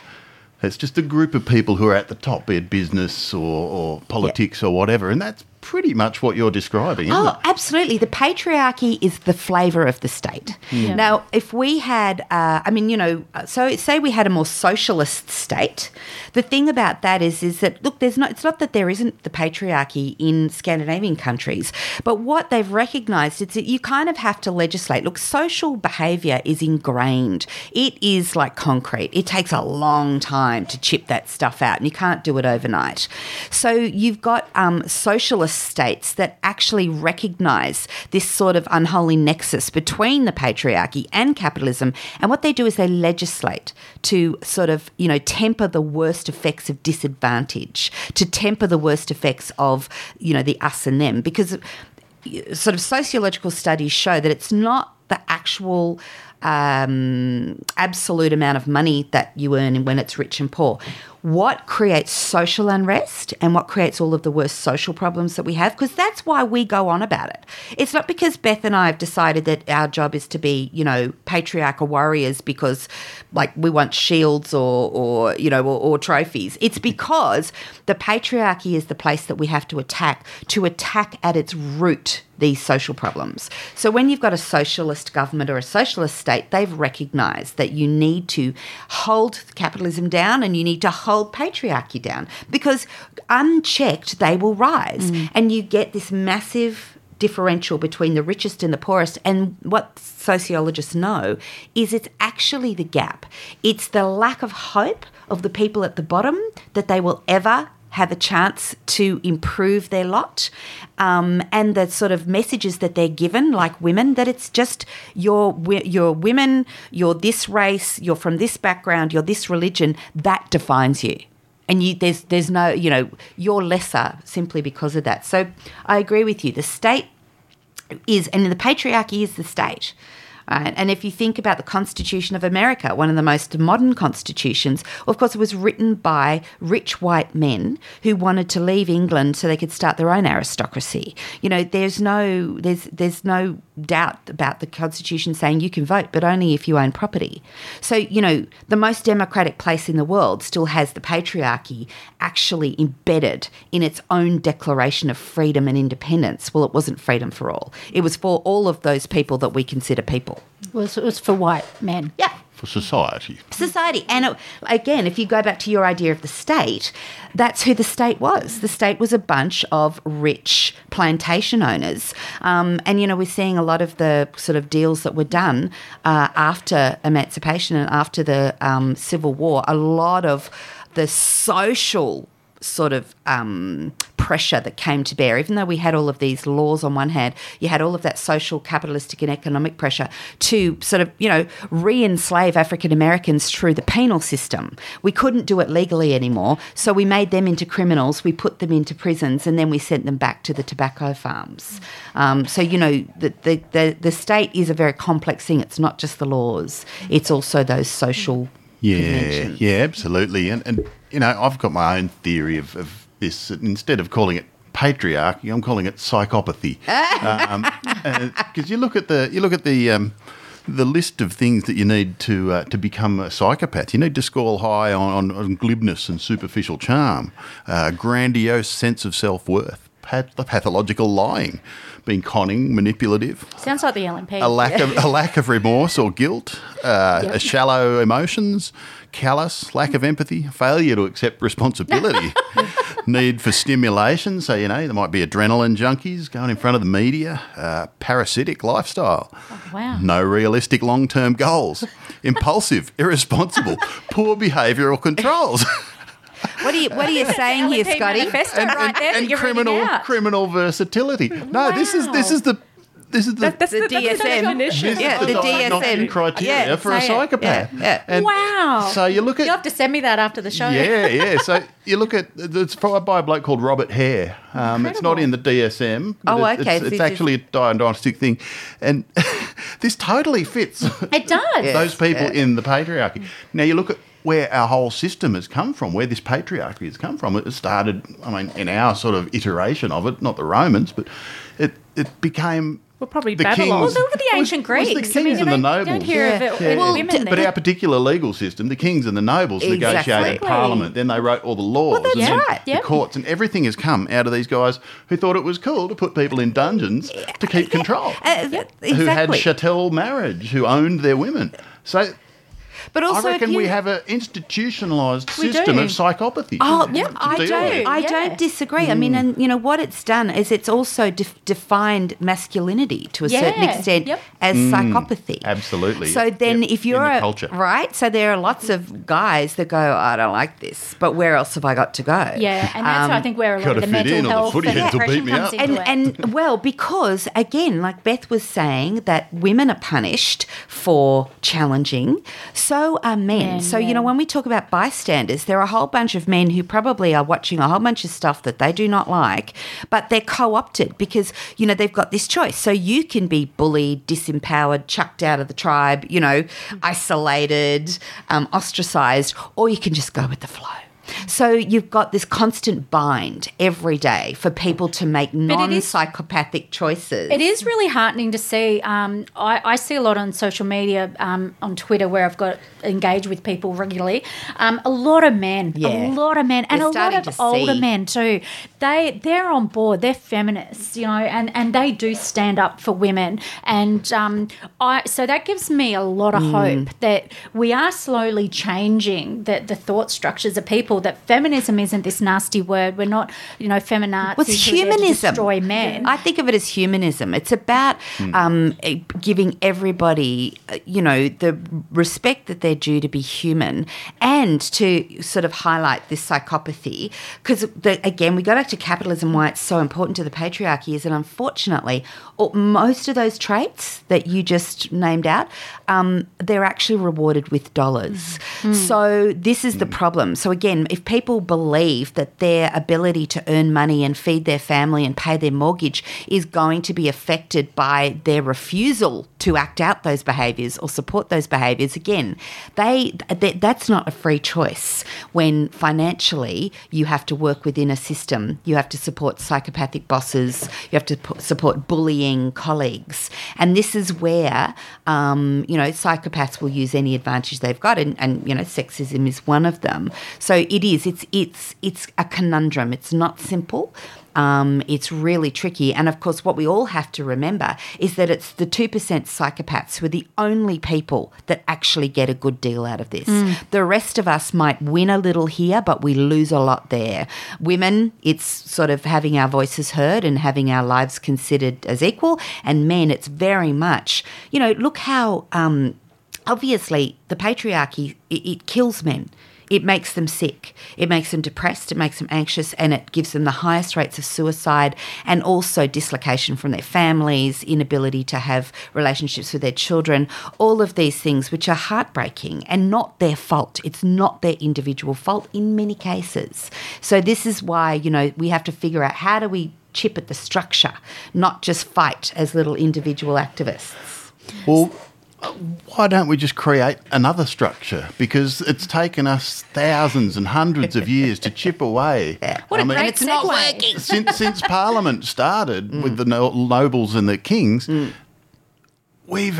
It's just a group of people who are at the top, be it business or politics or whatever, and that's pretty much what you're describing, isn't it? Oh, absolutely. The patriarchy is the flavour of the state. Yeah. Now, if we had, so say we had a more socialist state, the thing about that is that, look, it's not that there isn't the patriarchy in Scandinavian countries, but what they've recognised is that you kind of have to legislate. Look, social behaviour is ingrained. It is like concrete. It takes a long time to chip that stuff out, and you can't do it overnight. So you've got socialist states that actually recognise this sort of unholy nexus between the patriarchy and capitalism, and what they do is they legislate to sort of, temper the worst effects of disadvantage, to temper the worst effects of, the us and them, because sort of sociological studies show that it's not the actual absolute amount of money that you earn when it's rich and poor. What creates social unrest and what creates all of the worst social problems that we have, because that's why we go on about it. It's not because Beth and I have decided that our job is to be, patriarchal warriors because, we want shields or trophies. It's because the patriarchy is the place that we have to attack at its root these social problems. So when you've got a socialist government or a socialist state, they've recognised that you need to hold capitalism down and you need to hold patriarchy down, because unchecked they will rise and you get this massive differential between the richest and the poorest. And what sociologists know is it's actually the gap. It's the lack of hope of the people at the bottom that they will ever have a chance to improve their lot, and the sort of messages that they're given, like women, that it's just you're women, you're this race, you're from this background, you're this religion, that defines you. And there's no, you're lesser simply because of that. So I agree with you. The state is, and the patriarchy is the state. Right. And if you think about the Constitution of America, one of the most modern constitutions, of course, it was written by rich white men who wanted to leave England so they could start their own aristocracy. There's no doubt about the Constitution saying you can vote, but only if you own property. So, the most democratic place in the world still has the patriarchy actually embedded in its own declaration of freedom and independence. Well, it wasn't freedom for all. It was for all of those people that we consider people. It was for white men. Yeah. For society. Society. And again, if you go back to your idea of the state, that's who the state was. The state was a bunch of rich plantation owners. We're seeing a lot of the sort of deals that were done after emancipation and after the Civil War. A lot of the social sort of pressure that came to bear, even though we had all of these laws on one hand, you had all of that social, capitalistic and economic pressure to sort of, re-enslave African Americans through the penal system. We couldn't do it legally anymore, so we made them into criminals, we put them into prisons, and then we sent them back to the tobacco farms. The state is a very complex thing. It's not just the laws. It's also those social conventions. Yeah, absolutely. And I've got my own theory of this. Instead of calling it patriarchy, I'm calling it psychopathy. Because you look at the list of things that you need to become a psychopath. You need to score high on glibness and superficial charm, grandiose sense of self-worth, pathological lying, being conning, manipulative. Sounds like the LNP. A lack of remorse or guilt, shallow emotions, callous, lack of empathy, failure to accept responsibility, need for stimulation. So, there might be adrenaline junkies going in front of the media, parasitic lifestyle. Oh, wow. No realistic long-term goals, impulsive, irresponsible, poor behavioural controls. What are you saying here, Scotty? And criminal versatility. No, wow. This is the DSM. The DSM criteria for a psychopath. Yeah. And wow. So you'll have to send me that after the show. Yeah. So you look at, it's by a bloke called Robert Hare. It's not in the DSM. Oh, okay. It's actually a diagnostic thing. And this totally fits. It does. Those people in the patriarchy. Now you look at where our whole system has come from, where this patriarchy has come from. It started, in our sort of iteration of it, not the Romans, but it became Well, probably Babylon. Well, look at the ancient Greeks. The kings and the nobles. Don't hear of it. Yeah. Well, but our particular legal system, the kings and the nobles negotiated Parliament. Then they wrote all the laws. Well, that's right. The courts and everything has come out of these guys who thought it was cool to put people in dungeons to keep control. Exactly. Who had chattel marriage, who owned their women. So... But also I reckon we have an institutionalised system of psychopathy. Oh, yeah, I don't disagree. Mm. I mean, and you know what it's done is it's also defined masculinity to a certain extent as psychopathy. Absolutely. So then, if you're so there are lots of guys that go, I don't like this, but where else have I got to go? Yeah, and that's why I think where a lot of the mental health and depression comes into it. And well, because again, like Beth was saying, that women are punished for challenging. So are men. So, you know, when we talk about bystanders, there are a whole bunch of men who probably are watching a whole bunch of stuff that they do not like, but they're co-opted because, you know, they've got this choice. So you can be bullied, disempowered, chucked out of the tribe, you know, isolated, ostracised, or you can just go with the flow. So you've got this constant bind every day for people to make non-psychopathic choices. It is really heartening to see. I see a lot on social media, on Twitter, where I've got engaged with people regularly. A lot of men, and a lot of older men too. They're on board. They're feminists, you know, and they do stand up for women. And so that gives me a lot of hope that we are slowly changing the thought structures of people. That feminism isn't this nasty word. We're not, you know, feminazis. Well, it's humanism. Destroy men. I think of it as humanism. It's about giving everybody, you know, the respect that they're due to be human and to sort of highlight this psychopathy because, again, we go back to capitalism, why it's so important to the patriarchy is that, unfortunately, most of those traits that you just named out, they're actually rewarded with dollars. Mm. So this is the problem. So, again, if people believe that their ability to earn money and feed their family and pay their mortgage is going to be affected by their refusal to act out those behaviours or support those behaviours, again, that's not a free choice when financially you have to work within a system. You have to support psychopathic bosses. You have to support bullying colleagues. And this is where, you know, psychopaths will use any advantage they've got and, you know, sexism is one of them. So it is. It's a conundrum. It's not simple. It's really tricky. And, of course, what we all have to remember is that it's the 2% psychopaths who are the only people that actually get a good deal out of this. Mm. The rest of us might win a little here, but we lose a lot there. Women, it's sort of having our voices heard and having our lives considered as equal. And men, it's very much, you know, look how obviously the patriarchy, it kills men. It makes them sick, it makes them depressed, it makes them anxious, and it gives them the highest rates of suicide and also dislocation from their families, inability to have relationships with their children, all of these things which are heartbreaking and not their fault. It's not their individual fault in many cases. So this is why, you know, we have to figure out how do we chip at the structure, not just fight as little individual activists. Well, why don't we just create another structure? Because it's taken us thousands and hundreds of years to chip away. Yeah. What a great segue. It's not working. Since Parliament started with the nobles and the kings, we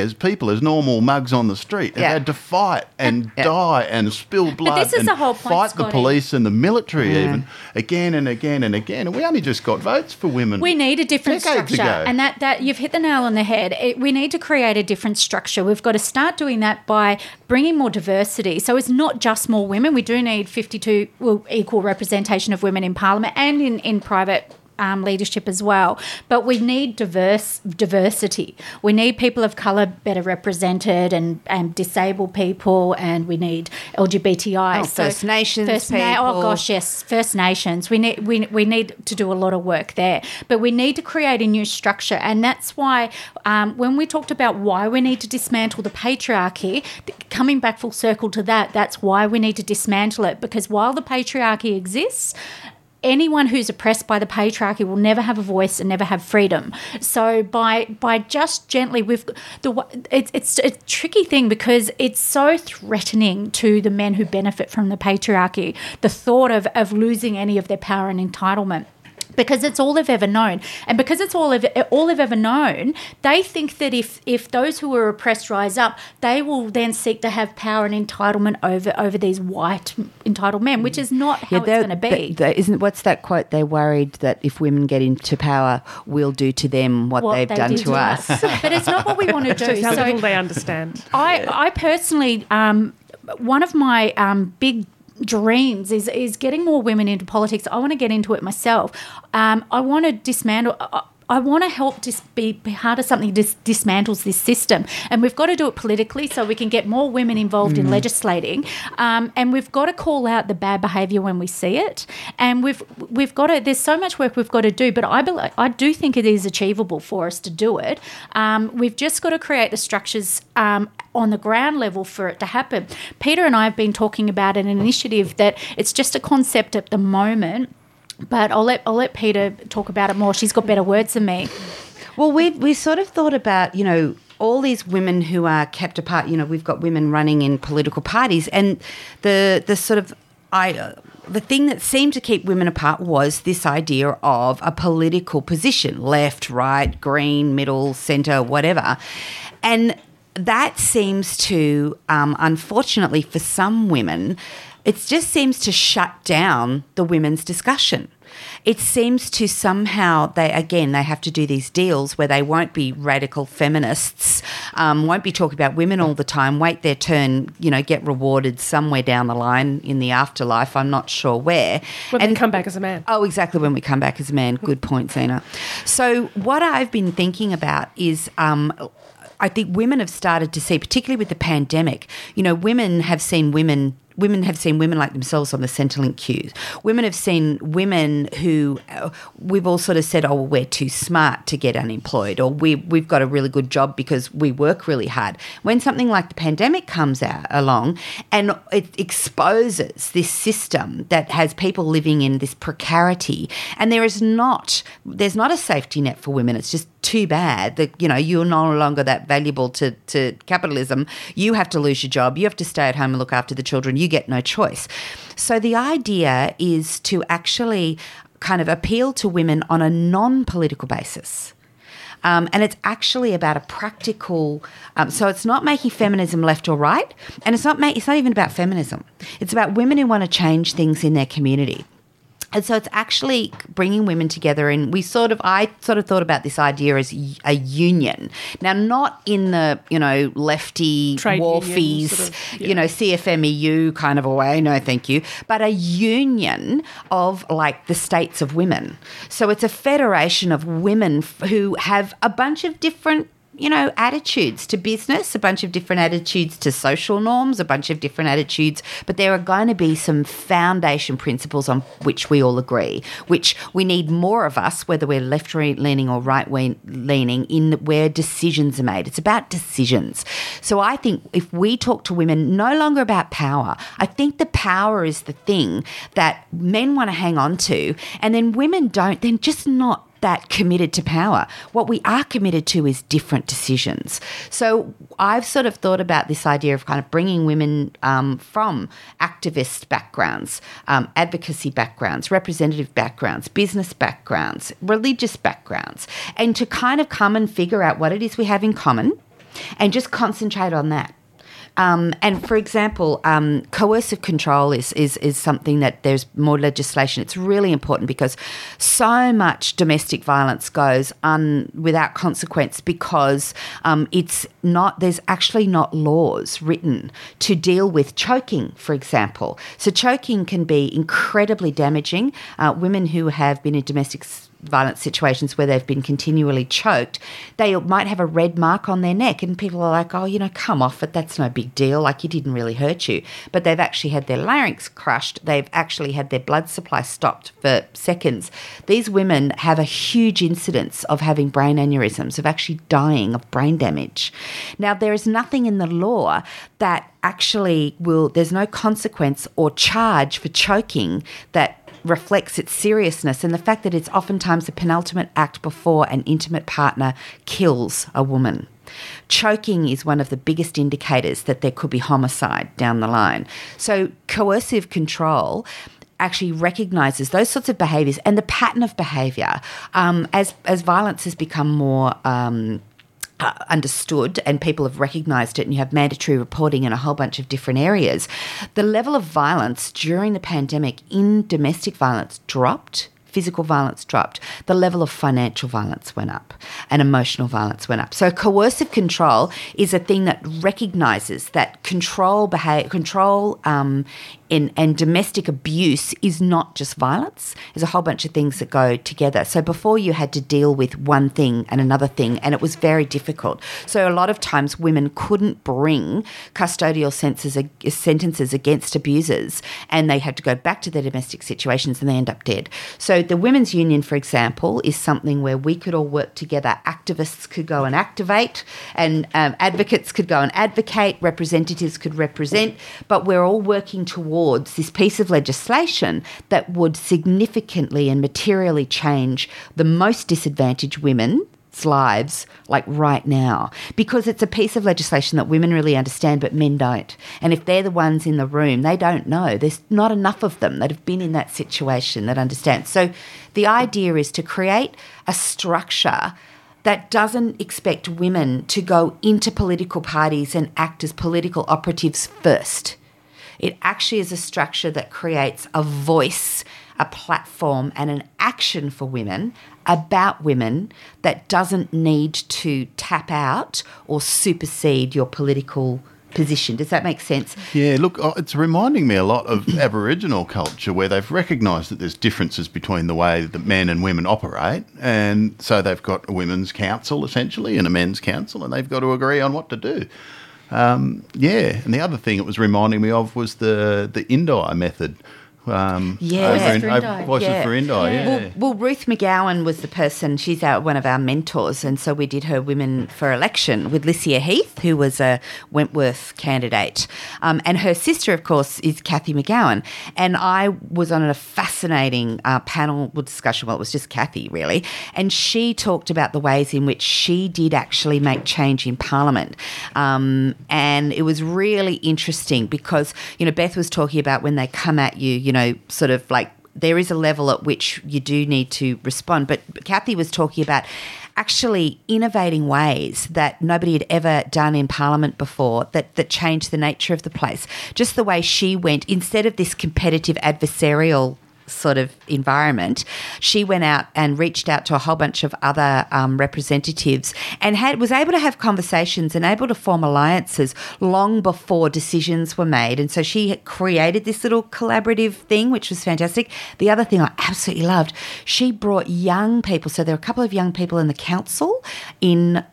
as people, as normal mugs on the street, have had to fight and die and spill blood the police and the military even again and again and again. And we only just got votes for women. We need a different structure. And that you've hit the nail on the head. We need to create a different structure. We've got to start doing that by bringing more diversity. So it's not just more women. We do need 52 equal representation of women in Parliament and in private leadership as well, but we need diversity. We need people of colour better represented and disabled people, and we need LGBTI. First Nations people. First Nations. We need to do a lot of work there, but we need to create a new structure, and that's why when we talked about why we need to dismantle the patriarchy, coming back full circle to that, that's why we need to dismantle it, because while the patriarchy exists, anyone who's oppressed by the patriarchy will never have a voice and never have freedom. So by just gently, it's a tricky thing because it's so threatening to the men who benefit from the patriarchy, the thought of losing any of their power and entitlement. because it's all they've ever known. And because it's all they've ever known, they think that if those who are oppressed rise up, they will then seek to have power and entitlement over these white entitled men, which is not how it's going to be. Isn't what's that quote? They're worried that if women get into power, we'll do to them what they've done to us. But it's not what we want to do. It's how little they understand. I personally, one of my big dreams is getting more women into politics. I want to get into it myself. I want to dismantle. I want to help be part of something that dismantles this system. And we've got to do it politically so we can get more women involved in legislating. And we've got to call out the bad behaviour when we see it. And we've got to – there's so much work we've got to do, but I do think it is achievable for us to do it. We've just got to create the structures on the ground level for it to happen. Peter and I have been talking about an initiative that it's just a concept at the moment, but I'll let Peter talk about it more. She's got better words than me. Well, we sort of thought about, you know, all these women who are kept apart. You know, we've got women running in political parties, and the thing that seemed to keep women apart was this idea of a political position: left, right, green, middle, centre, whatever, and that seems to, unfortunately, for some women. It just seems to shut down the women's discussion. It seems to somehow they have to do these deals where they won't be radical feminists, won't be talking about women all the time, wait their turn, you know, get rewarded somewhere down the line in the afterlife, I'm not sure where. When we come back as a man. Oh, exactly, when we come back as a man. Good point, Zena. So what I've been thinking about is I think women have started to see, particularly with the pandemic, you know, women have seen women like themselves on the Centrelink queues. Women have seen women who we've all sort of said, oh, well, we're too smart to get unemployed, or we've got a really good job because we work really hard. When something like the pandemic comes along and it exposes this system that has people living in this precarity, and there's not a safety net for women. It's just too bad that, you know, you're no longer that valuable to capitalism. You have to lose your job. You have to stay at home and look after the children. You get no choice. So the idea is to actually kind of appeal to women on a non-political basis. And it's actually about a practical so it's not making feminism left or right, and it's not even about feminism. It's about women who want to change things in their community. And so it's actually bringing women together, and I thought about this idea as a union. Now, not in the, you know, lefty, trade wharfies, sort of, you know, CFMEU kind of a way, no thank you, but a union of like the states of women. So it's a federation of women who have a bunch of different, you know, attitudes to business, a bunch of different attitudes to social norms, a bunch of different attitudes, but there are going to be some foundation principles on which we all agree, which we need more of us, whether we're left-leaning or right-leaning, in where decisions are made. It's about decisions. So I think if we talk to women no longer about power, I think the power is the thing that men want to hang on to, and then women don't, then just not that committed to power. What we are committed to is different decisions. So I've sort of thought about this idea of kind of bringing women from activist backgrounds, advocacy backgrounds, representative backgrounds, business backgrounds, religious backgrounds, and to kind of come and figure out what it is we have in common and just concentrate on that. And, for example, coercive control is something that there's more legislation. It's really important because so much domestic violence goes without consequence because there's actually not laws written to deal with choking, for example. So choking can be incredibly damaging. Women who have been in domestic violence situations where they've been continually choked, they might have a red mark on their neck, and people are like, oh, you know, come off it, that's no big deal, like you didn't really hurt you. But they've actually had their larynx crushed, they've actually had their blood supply stopped for seconds. These women have a huge incidence of having brain aneurysms, of actually dying of brain damage. Now, there is nothing in the law that actually there's no consequence or charge for choking that reflects its seriousness, and the fact that it's oftentimes the penultimate act before an intimate partner kills a woman. Choking is one of the biggest indicators that there could be homicide down the line. So coercive control actually recognises those sorts of behaviours and the pattern of behaviour as violence has become more understood and people have recognised it, and you have mandatory reporting in a whole bunch of different areas. The level of violence during the pandemic in domestic violence dropped. Physical violence dropped. The level of financial violence went up and emotional violence went up. So coercive control is a thing that recognises that control and domestic abuse is not just violence. There's a whole bunch of things that go together. So before you had to deal with one thing and another thing, and it was very difficult. So a lot of times women couldn't bring custodial sentences against abusers, and they had to go back to their domestic situations and they end up dead. So the Women's Union, for example, is something where we could all work together. Activists could go and activate, and advocates could go and advocate, representatives could represent, but we're all working towards this piece of legislation that would significantly and materially change the most disadvantaged women lives, like right now, because it's a piece of legislation that women really understand but men don't. And if they're the ones in the room, they don't know. There's not enough of them that have been in that situation that understand. So the idea is to create a structure that doesn't expect women to go into political parties and act as political operatives first. It actually is a structure that creates a voice, a platform and an action for women about women that doesn't need to tap out or supersede your political position. Does that make sense? Yeah, look, it's reminding me a lot of Aboriginal culture, where they've recognised that there's differences between the way that men and women operate, and so they've got a women's council essentially and a men's council, and they've got to agree on what to do. And the other thing it was reminding me of was the Indi method. Well, Ruth McGowan was the person, she's one of our mentors, and so we did her Women for Election with Lycia Heath, who was a Wentworth candidate. And her sister, of course, is Cathy McGowan. And I was on a fascinating panel discussion, well, it was just Cathy, really, and she talked about the ways in which she did actually make change in Parliament. And it was really interesting because, Beth was talking about when they come at you, sort of like there is a level at which you do need to respond. But Cathy was talking about actually innovating ways that nobody had ever done in Parliament before that changed the nature of the place. Just the way she went, instead of this competitive adversarial sort of environment, she went out and reached out to a whole bunch of other representatives and was able to have conversations and able to form alliances long before decisions were made. And so she created this little collaborative thing, which was fantastic. The other thing I absolutely loved, she brought young people. So there were a couple of young people in the council in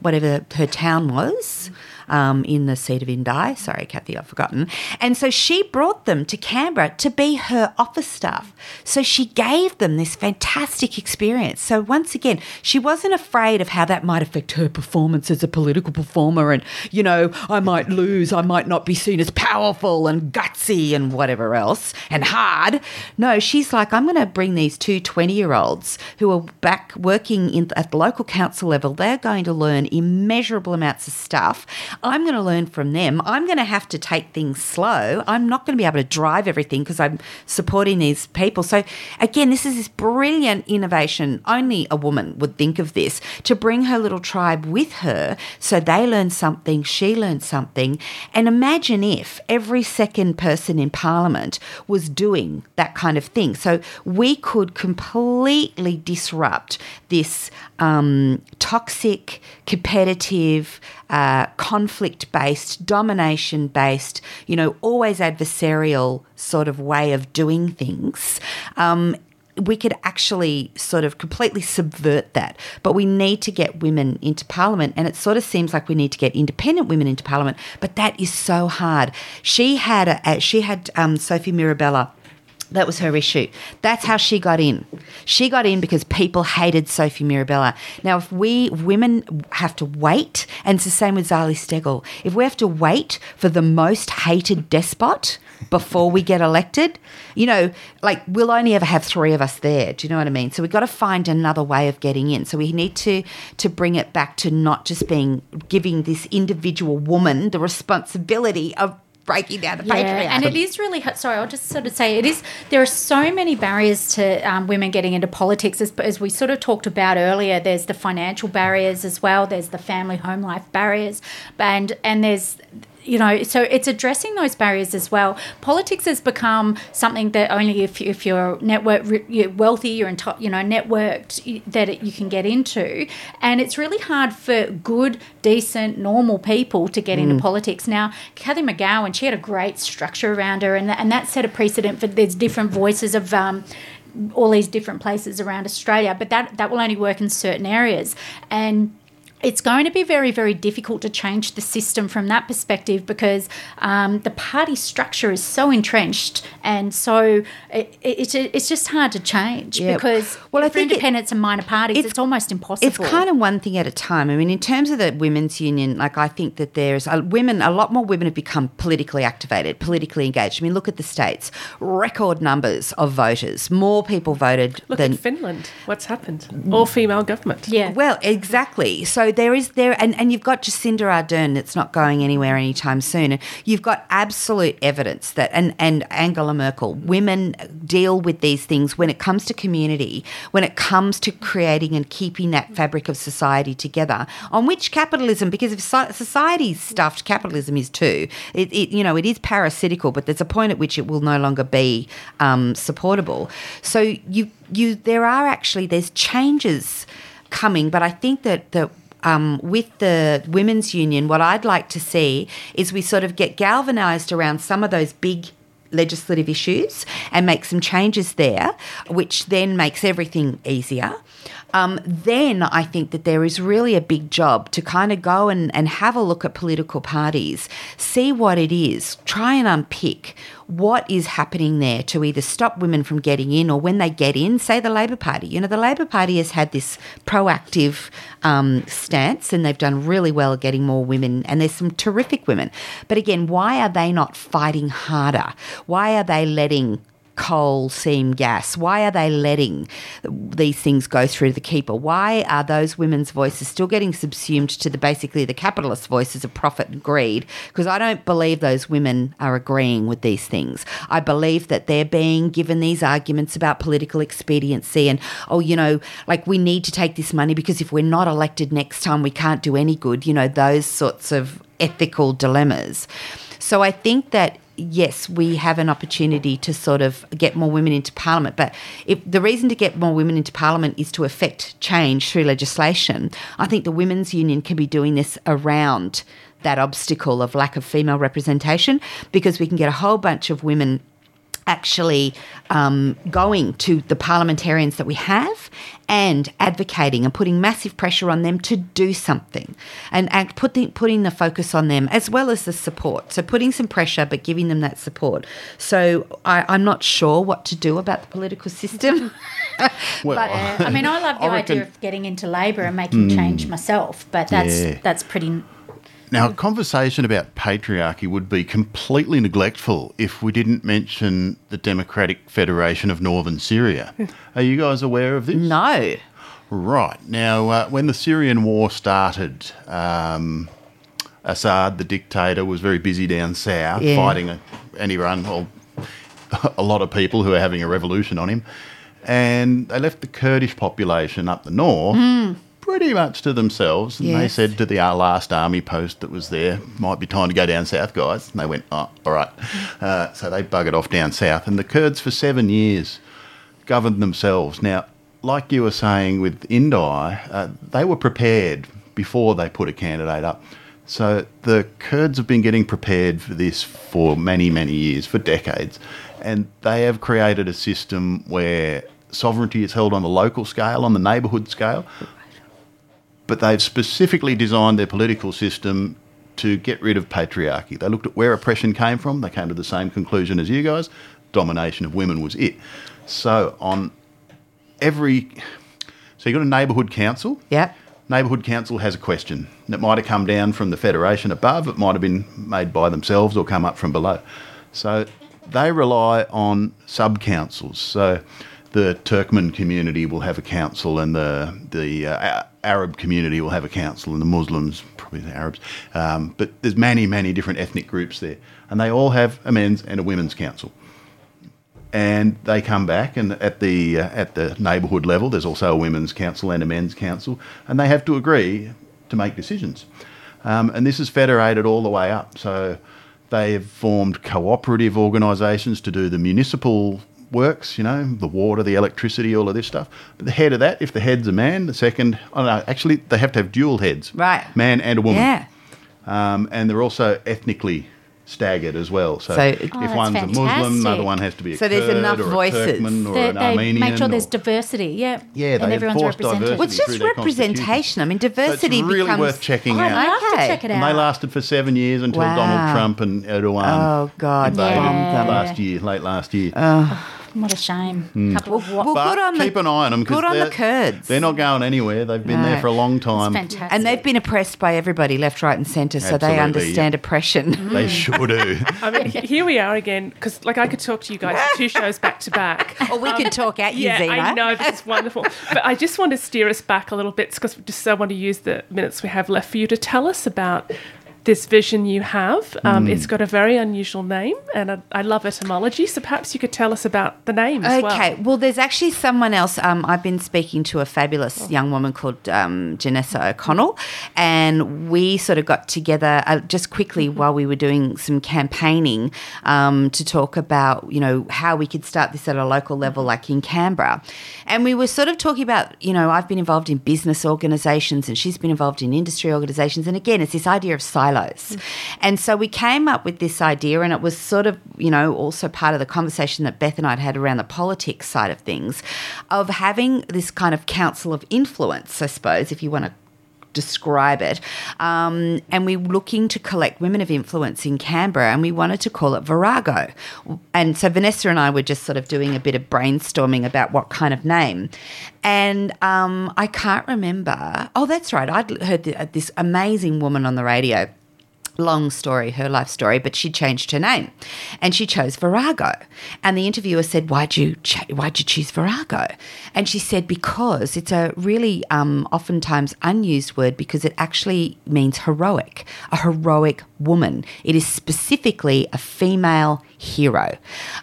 whatever her town was. In the seat of Indi. Sorry, Cathy, I've forgotten. And so she brought them to Canberra to be her office staff. So she gave them this fantastic experience. So once again, she wasn't afraid of how that might affect her performance as a political performer and, I might lose, I might not be seen as powerful and gutsy and whatever else and hard. No, she's like, I'm going to bring these two 20-year-olds who are back working at the local council level. They're going to learn immeasurable amounts of stuff. I'm going to learn from them. I'm going to have to take things slow. I'm not going to be able to drive everything because I'm supporting these people. So, again, this is this brilliant innovation. Only a woman would think of this, to bring her little tribe with her so they learn something, she learns something. And imagine if every second person in Parliament was doing that kind of thing. So we could completely disrupt this toxic, competitive, conflict-based, domination-based, always adversarial sort of way of doing things. We could actually sort of completely subvert that. But we need to get women into Parliament, and it sort of seems like we need to get independent women into Parliament, but that is so hard. She had Sophie Mirabella. That was her issue. That's how she got in. She got in because people hated Sophie Mirabella. Now, if we women have to wait, and it's the same with Zali Steggall, if we have to wait for the most hated despot before we get elected, we'll only ever have three of us there. Do you know what I mean? So we've got to find another way of getting in. So we need to bring it back to not just giving this individual woman the responsibility of breaking down the patriarchy. And it is really, sorry, I'll just sort of say it is, there are so many barriers to women getting into politics. As we sort of talked about earlier, there's the financial barriers as well, there's the family home life barriers, and there's... You know, so it's addressing those barriers as well. Politics has become something that only if you're network, you're wealthy, you're networked, that you can get into. And it's really hard for good, decent, normal people to get into politics. Now, Cathy McGowan, she had a great structure around her, and that set a precedent for there's different voices of all these different places around Australia, but that will only work in certain areas. And it's going to be very, very difficult to change the system from that perspective because the party structure is so entrenched, and so it's just hard to change because for independents and minor parties, it's almost impossible. It's kind of one thing at a time. I mean, in terms of the women's union, like I think that there's a lot more women have become politically activated, politically engaged. I mean, look at the States, record numbers of voters, more people voted than... Look at Finland, what's happened, all-female government. Yeah. Well, exactly. So there, and you've got Jacinda Ardern that's not going anywhere anytime soon. And you've got absolute evidence that, and Angela Merkel, women deal with these things when it comes to community, when it comes to creating and keeping that fabric of society together, on which capitalism, because if society's stuffed, capitalism is too. It is parasitical, but there's a point at which it will no longer be supportable. So there's changes coming, but I think that with the women's union, what I'd like to see is we sort of get galvanised around some of those big legislative issues and make some changes there, which then makes everything easier. Then I think that there is really a big job to kind of go and have a look at political parties, see what it is, try and unpick what is happening there to either stop women from getting in, or when they get in, say the Labor Party. You know, the Labor Party has had this proactive stance, and they've done really well at getting more women, and there's some terrific women. But again, why are they not fighting harder? Why are they letting coal seam gas? Why are they letting these things go through the keeper? Why are those women's voices still getting subsumed to basically the capitalist voices of profit and greed? Because I don't believe those women are agreeing with these things. I believe that they're being given these arguments about political expediency and, we need to take this money because if we're not elected next time, we can't do any good, those sorts of ethical dilemmas. So I think that yes, we have an opportunity to sort of get more women into Parliament, but if the reason to get more women into Parliament is to effect change through legislation, I think the Women's Union can be doing this around that obstacle of lack of female representation, because we can get a whole bunch of women actually going to the parliamentarians that we have and advocating and putting massive pressure on them to do something and putting the focus on them as well as the support. So putting some pressure but giving them that support. So I'm not sure what to do about the political system. Well, but I love the idea of getting into Labor and making change myself, but that's pretty... Now, a conversation about patriarchy would be completely neglectful if we didn't mention the Democratic Federation of Northern Syria. Are you guys aware of this? No. Right. Now, when the Syrian war started, Assad, the dictator, was very busy down south fighting a lot of people who were having a revolution on him. And they left the Kurdish population up the north pretty much to themselves, and they said to the last army post that was there, might be time to go down south, guys. And they went, oh, all right. So they buggered off down south. And the Kurds for 7 years governed themselves. Now, like you were saying with Indi, they were prepared before they put a candidate up. So the Kurds have been getting prepared for this for many, many years, for decades. And they have created a system where sovereignty is held on the local scale, on the neighbourhood scale, but they've specifically designed their political system to get rid of patriarchy. They looked at where oppression came from. They came to the same conclusion as you guys. Domination of women was it. So so you've got a neighbourhood council. Yeah. Neighbourhood council has a question. It might have come down from the federation above. It might have been made by themselves or come up from below. So they rely on sub-councils. So the Turkmen community will have a council, and the Arab community will have a council, and the Muslims, probably the Arabs. But there's many, many different ethnic groups there. And they all have a men's and a women's council. And they come back, and at the neighbourhood level, there's also a women's council and a men's council, and they have to agree to make decisions. And this is federated all the way up. So they've formed cooperative organisations to do the municipal works, you know, the water, the electricity, all of this stuff. The head of that, if the head's a man, the second... Oh, no, actually, they have to have dual heads. Right. Man and a woman. Yeah. And they're also ethnically staggered as well. So if one's fantastic. A Muslim, another one has to be a Kurd there's enough or voices. A Turkman or an Armenian. They make sure there's diversity, yeah. Yeah, they everyone's represented. Well, it's just representation. I mean, diversity becomes... So it's really worth checking out. I'd love to check it out. And they lasted for 7 years until Donald Trump and Erdogan... Oh, God. Late last year. Oh. What a shame. Mm. Keep an eye on them. Good on the Kurds. They're not going anywhere. They've been there for a long time. It's fantastic. And they've been oppressed by everybody, left, right and centre, Absolutely. So they understand oppression. Mm. They sure do. I mean, here we are again, because like I could talk to you guys 2 shows back to back. Or we could talk at you, Zena. Yeah, I know. This is wonderful. But I just want to steer us back a little bit, because I just want to use the minutes we have left for you to tell us about... this vision you have, it's got a very unusual name, and I love etymology, so perhaps you could tell us about the name as well. Okay, well, there's actually someone else. I've been speaking to a fabulous young woman called Janessa O'Connell, and we sort of got together just quickly while we were doing some campaigning to talk about, you know, how we could start this at a local level, like in Canberra. And we were sort of talking about, you know, I've been involved in business organisations and she's been involved in industry organisations, and again, it's this idea of silence. And so we came up with this idea, and it was sort of, you know, also part of the conversation that Beth and I had around the politics side of things, of having this kind of council of influence, I suppose, if you want to describe it, and we're looking to collect women of influence in Canberra, and we wanted to call it Virago. And so Vanessa and I were just sort of doing a bit of brainstorming about what kind of name, and I can't remember. Oh, that's right, I'd heard this amazing woman on the radio. Long story, her life story, but she changed her name and she chose Virago. And the interviewer said, why'd you choose Virago? And she said, because it's a really oftentimes unused word, because it actually means heroic, a heroic woman. It is specifically a female hero,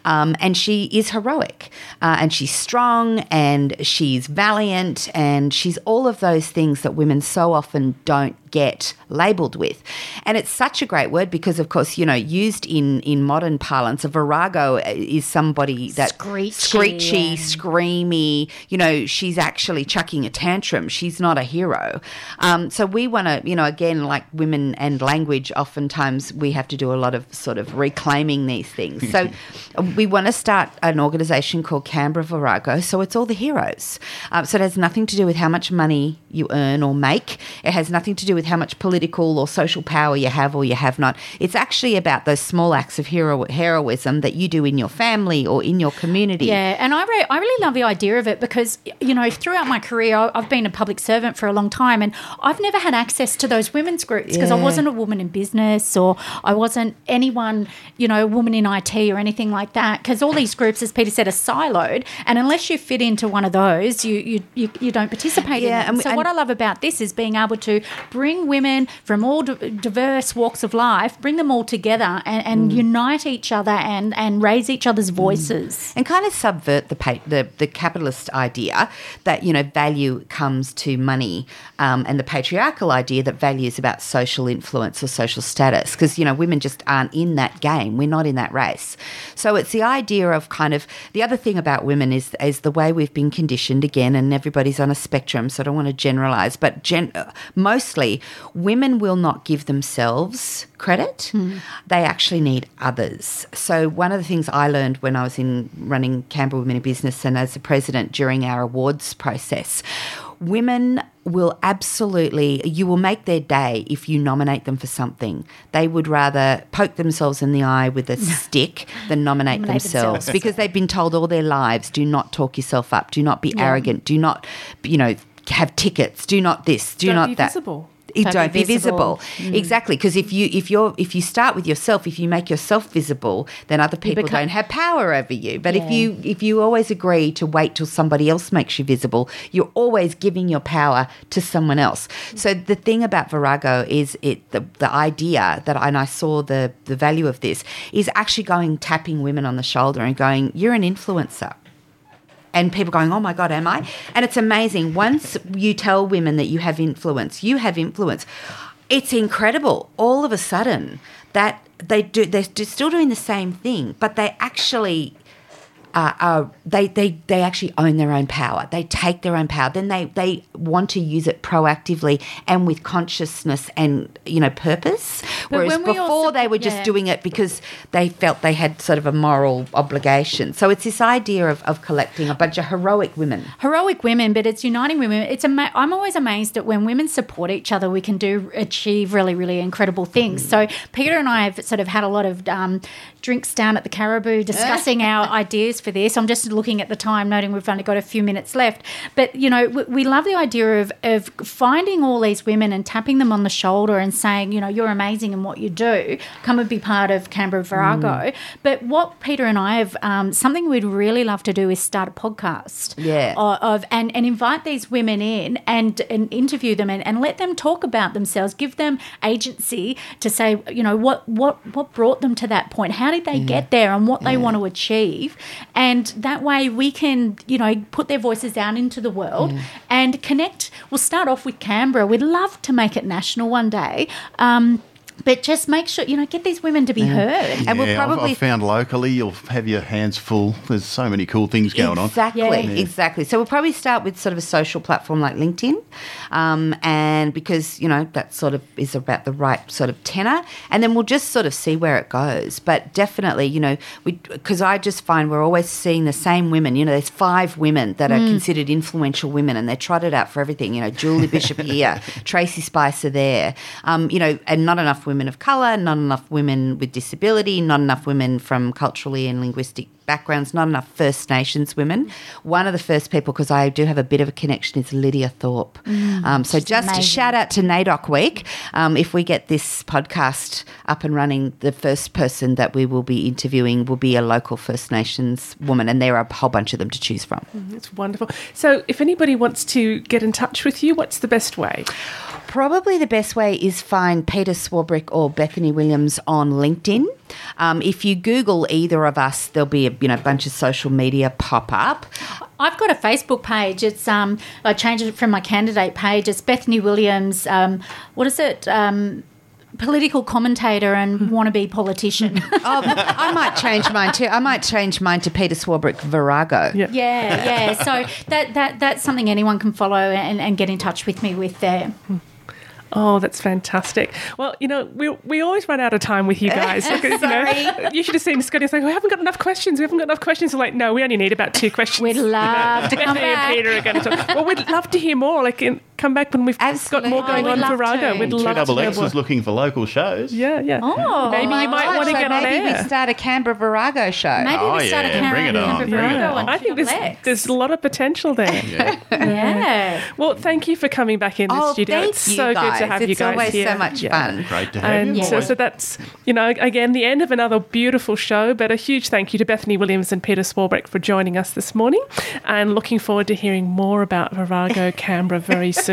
and she is heroic, and she's strong and she's valiant and she's all of those things that women so often don't get labelled with. And it's such a great word because, of course, you know, used in modern parlance, a virago is somebody that's screechy, screamy, you know, she's actually chucking a tantrum. She's not a hero. So we want to, you know, again, like women and language, oftentimes we have to do a lot of sort of reclaiming these things. So we want to start an organisation called Canberra Virago, so it's all the heroes. So it has nothing to do with how much money you earn or make. It has nothing to do with how much political or social power you have or you have not. It's actually about those small acts of heroism that you do in your family or in your community. Yeah, and I really love the idea of it because, you know, throughout my career I've been a public servant for a long time, and I've never had access to those women's groups because I wasn't a woman in business, or I wasn't anyone, you know, a woman in IT or anything like that, because all these groups, as Peter said, are siloed, and unless you fit into one of those, you don't participate in them. And so what I love about this is being able to bring women from all diverse walks of life, bring them all together and unite each other and raise each other's voices. And kind of subvert the capitalist idea that, you know, value comes to money, and the patriarchal idea that value is about social influence or social status, because, you know, women just aren't in that game. We're not in that race. So it's the idea of kind of – the other thing about women is the way we've been conditioned again, and everybody's on a spectrum, so I don't want to generalise, but mostly women will not give themselves credit. Mm. They actually need others. So one of the things I learned when I was in running Canberra Women in Business and as the president during our awards process, women will absolutely, you will make their day if you nominate them for something. They would rather poke themselves in the eye with a stick than nominate themselves, because they've been told all their lives, do not talk yourself up, do not be arrogant, do not, you know, have tickets, do not this, do not that. Don't be visible. Don't be visible. Exactly, because if you start with yourself, if you make yourself visible, then other people don't have power over you. But if you always agree to wait till somebody else makes you visible, you're always giving your power to someone else. So the thing about Virago is the idea that, and I saw the value of this, is actually tapping women on the shoulder and going, "You're an influencer." And people going, "Oh, my God, am I?" And it's amazing. Once you tell women that you have influence, it's incredible. All of a sudden that they're still doing the same thing, but they actually they actually own their own power. They take their own power. Then they want to use it proactively and with consciousness and, purpose. Whereas before they were just doing it because they felt they had sort of a moral obligation. So it's this idea of collecting a bunch of heroic women, but it's uniting women. I'm always amazed that when women support each other, we can achieve really, really incredible things. So Peter and I have sort of had a lot of drinks down at the Caribou discussing our ideas for this. I'm just looking at the time, noting we've only got a few minutes left. But, we love the idea of finding all these women and tapping them on the shoulder and saying, "You're amazing in what you do. Come and be part of Canberra Virago." But what Peter and I have, something we'd really love to do is start a podcast and invite these women in and interview them and let them talk about themselves, give them agency to say, what brought them to that point? How did they get there and what they want to achieve? And that way we can, put their voices out into the world and connect. We'll start off with Canberra. We'd love to make it national one day. But just make sure, get these women to be heard. And we'll probably I've found locally you'll have your hands full. There's so many cool things going on. Exactly. So we'll probably start with sort of a social platform like LinkedIn and because, that sort of is about the right sort of tenor. And then we'll just sort of see where it goes. But definitely, because I just find we're always seeing the same women. There's 5 women that are considered influential women and they're trotted out for everything. Julie Bishop here, Tracy Spicer there, and not enough women of colour, not enough women with disability, not enough women from culturally and linguistic backgrounds, not enough First Nations women. One of the first people, because I do have a bit of a connection, is Lydia Thorpe. So just amazing. A shout out to NAIDOC Week. If we get this podcast up and running, the first person that we will be interviewing will be a local First Nations woman, and there are a whole bunch of them to choose from. That's wonderful. So if anybody wants to get in touch with you, what's the best way? Probably the best way is find Peter Swarbrick or Bethany Williams on LinkedIn. If you Google either of us, there'll be a bunch of social media pop up. I've got a Facebook page. It's I changed it from my candidate page. It's Bethany Williams. What is it? Political commentator and wannabe politician. I might change mine too. I might change mine to Peter Swarbrick Virago. Yeah. So that's something anyone can follow and get in touch with me with there. Oh, that's fantastic. Well, we always run out of time with you guys. Because, you should have seen Scotty saying, "We haven't got enough questions. We haven't got enough questions." We're like, "No, we only need about 2 questions." We'd love to come back. Peter are going to talk. Well, we'd love to hear more. Come back when we've got more going on for Virago. We'd love to. 2XX is looking for local shows. Yeah. Oh, maybe you might want to get on air. Maybe we start a Canberra Virago show. Bring it on. I think there's a lot of potential there. Yeah. Well, thank you for coming back in the studio. It's so good to have you guys here. It's always so much fun. Great to have you. So that's, again, the end of another beautiful show, but a huge thank you to Bethany Williams and Peter Swarbrick for joining us this morning and looking forward to hearing more about Virago Canberra very soon.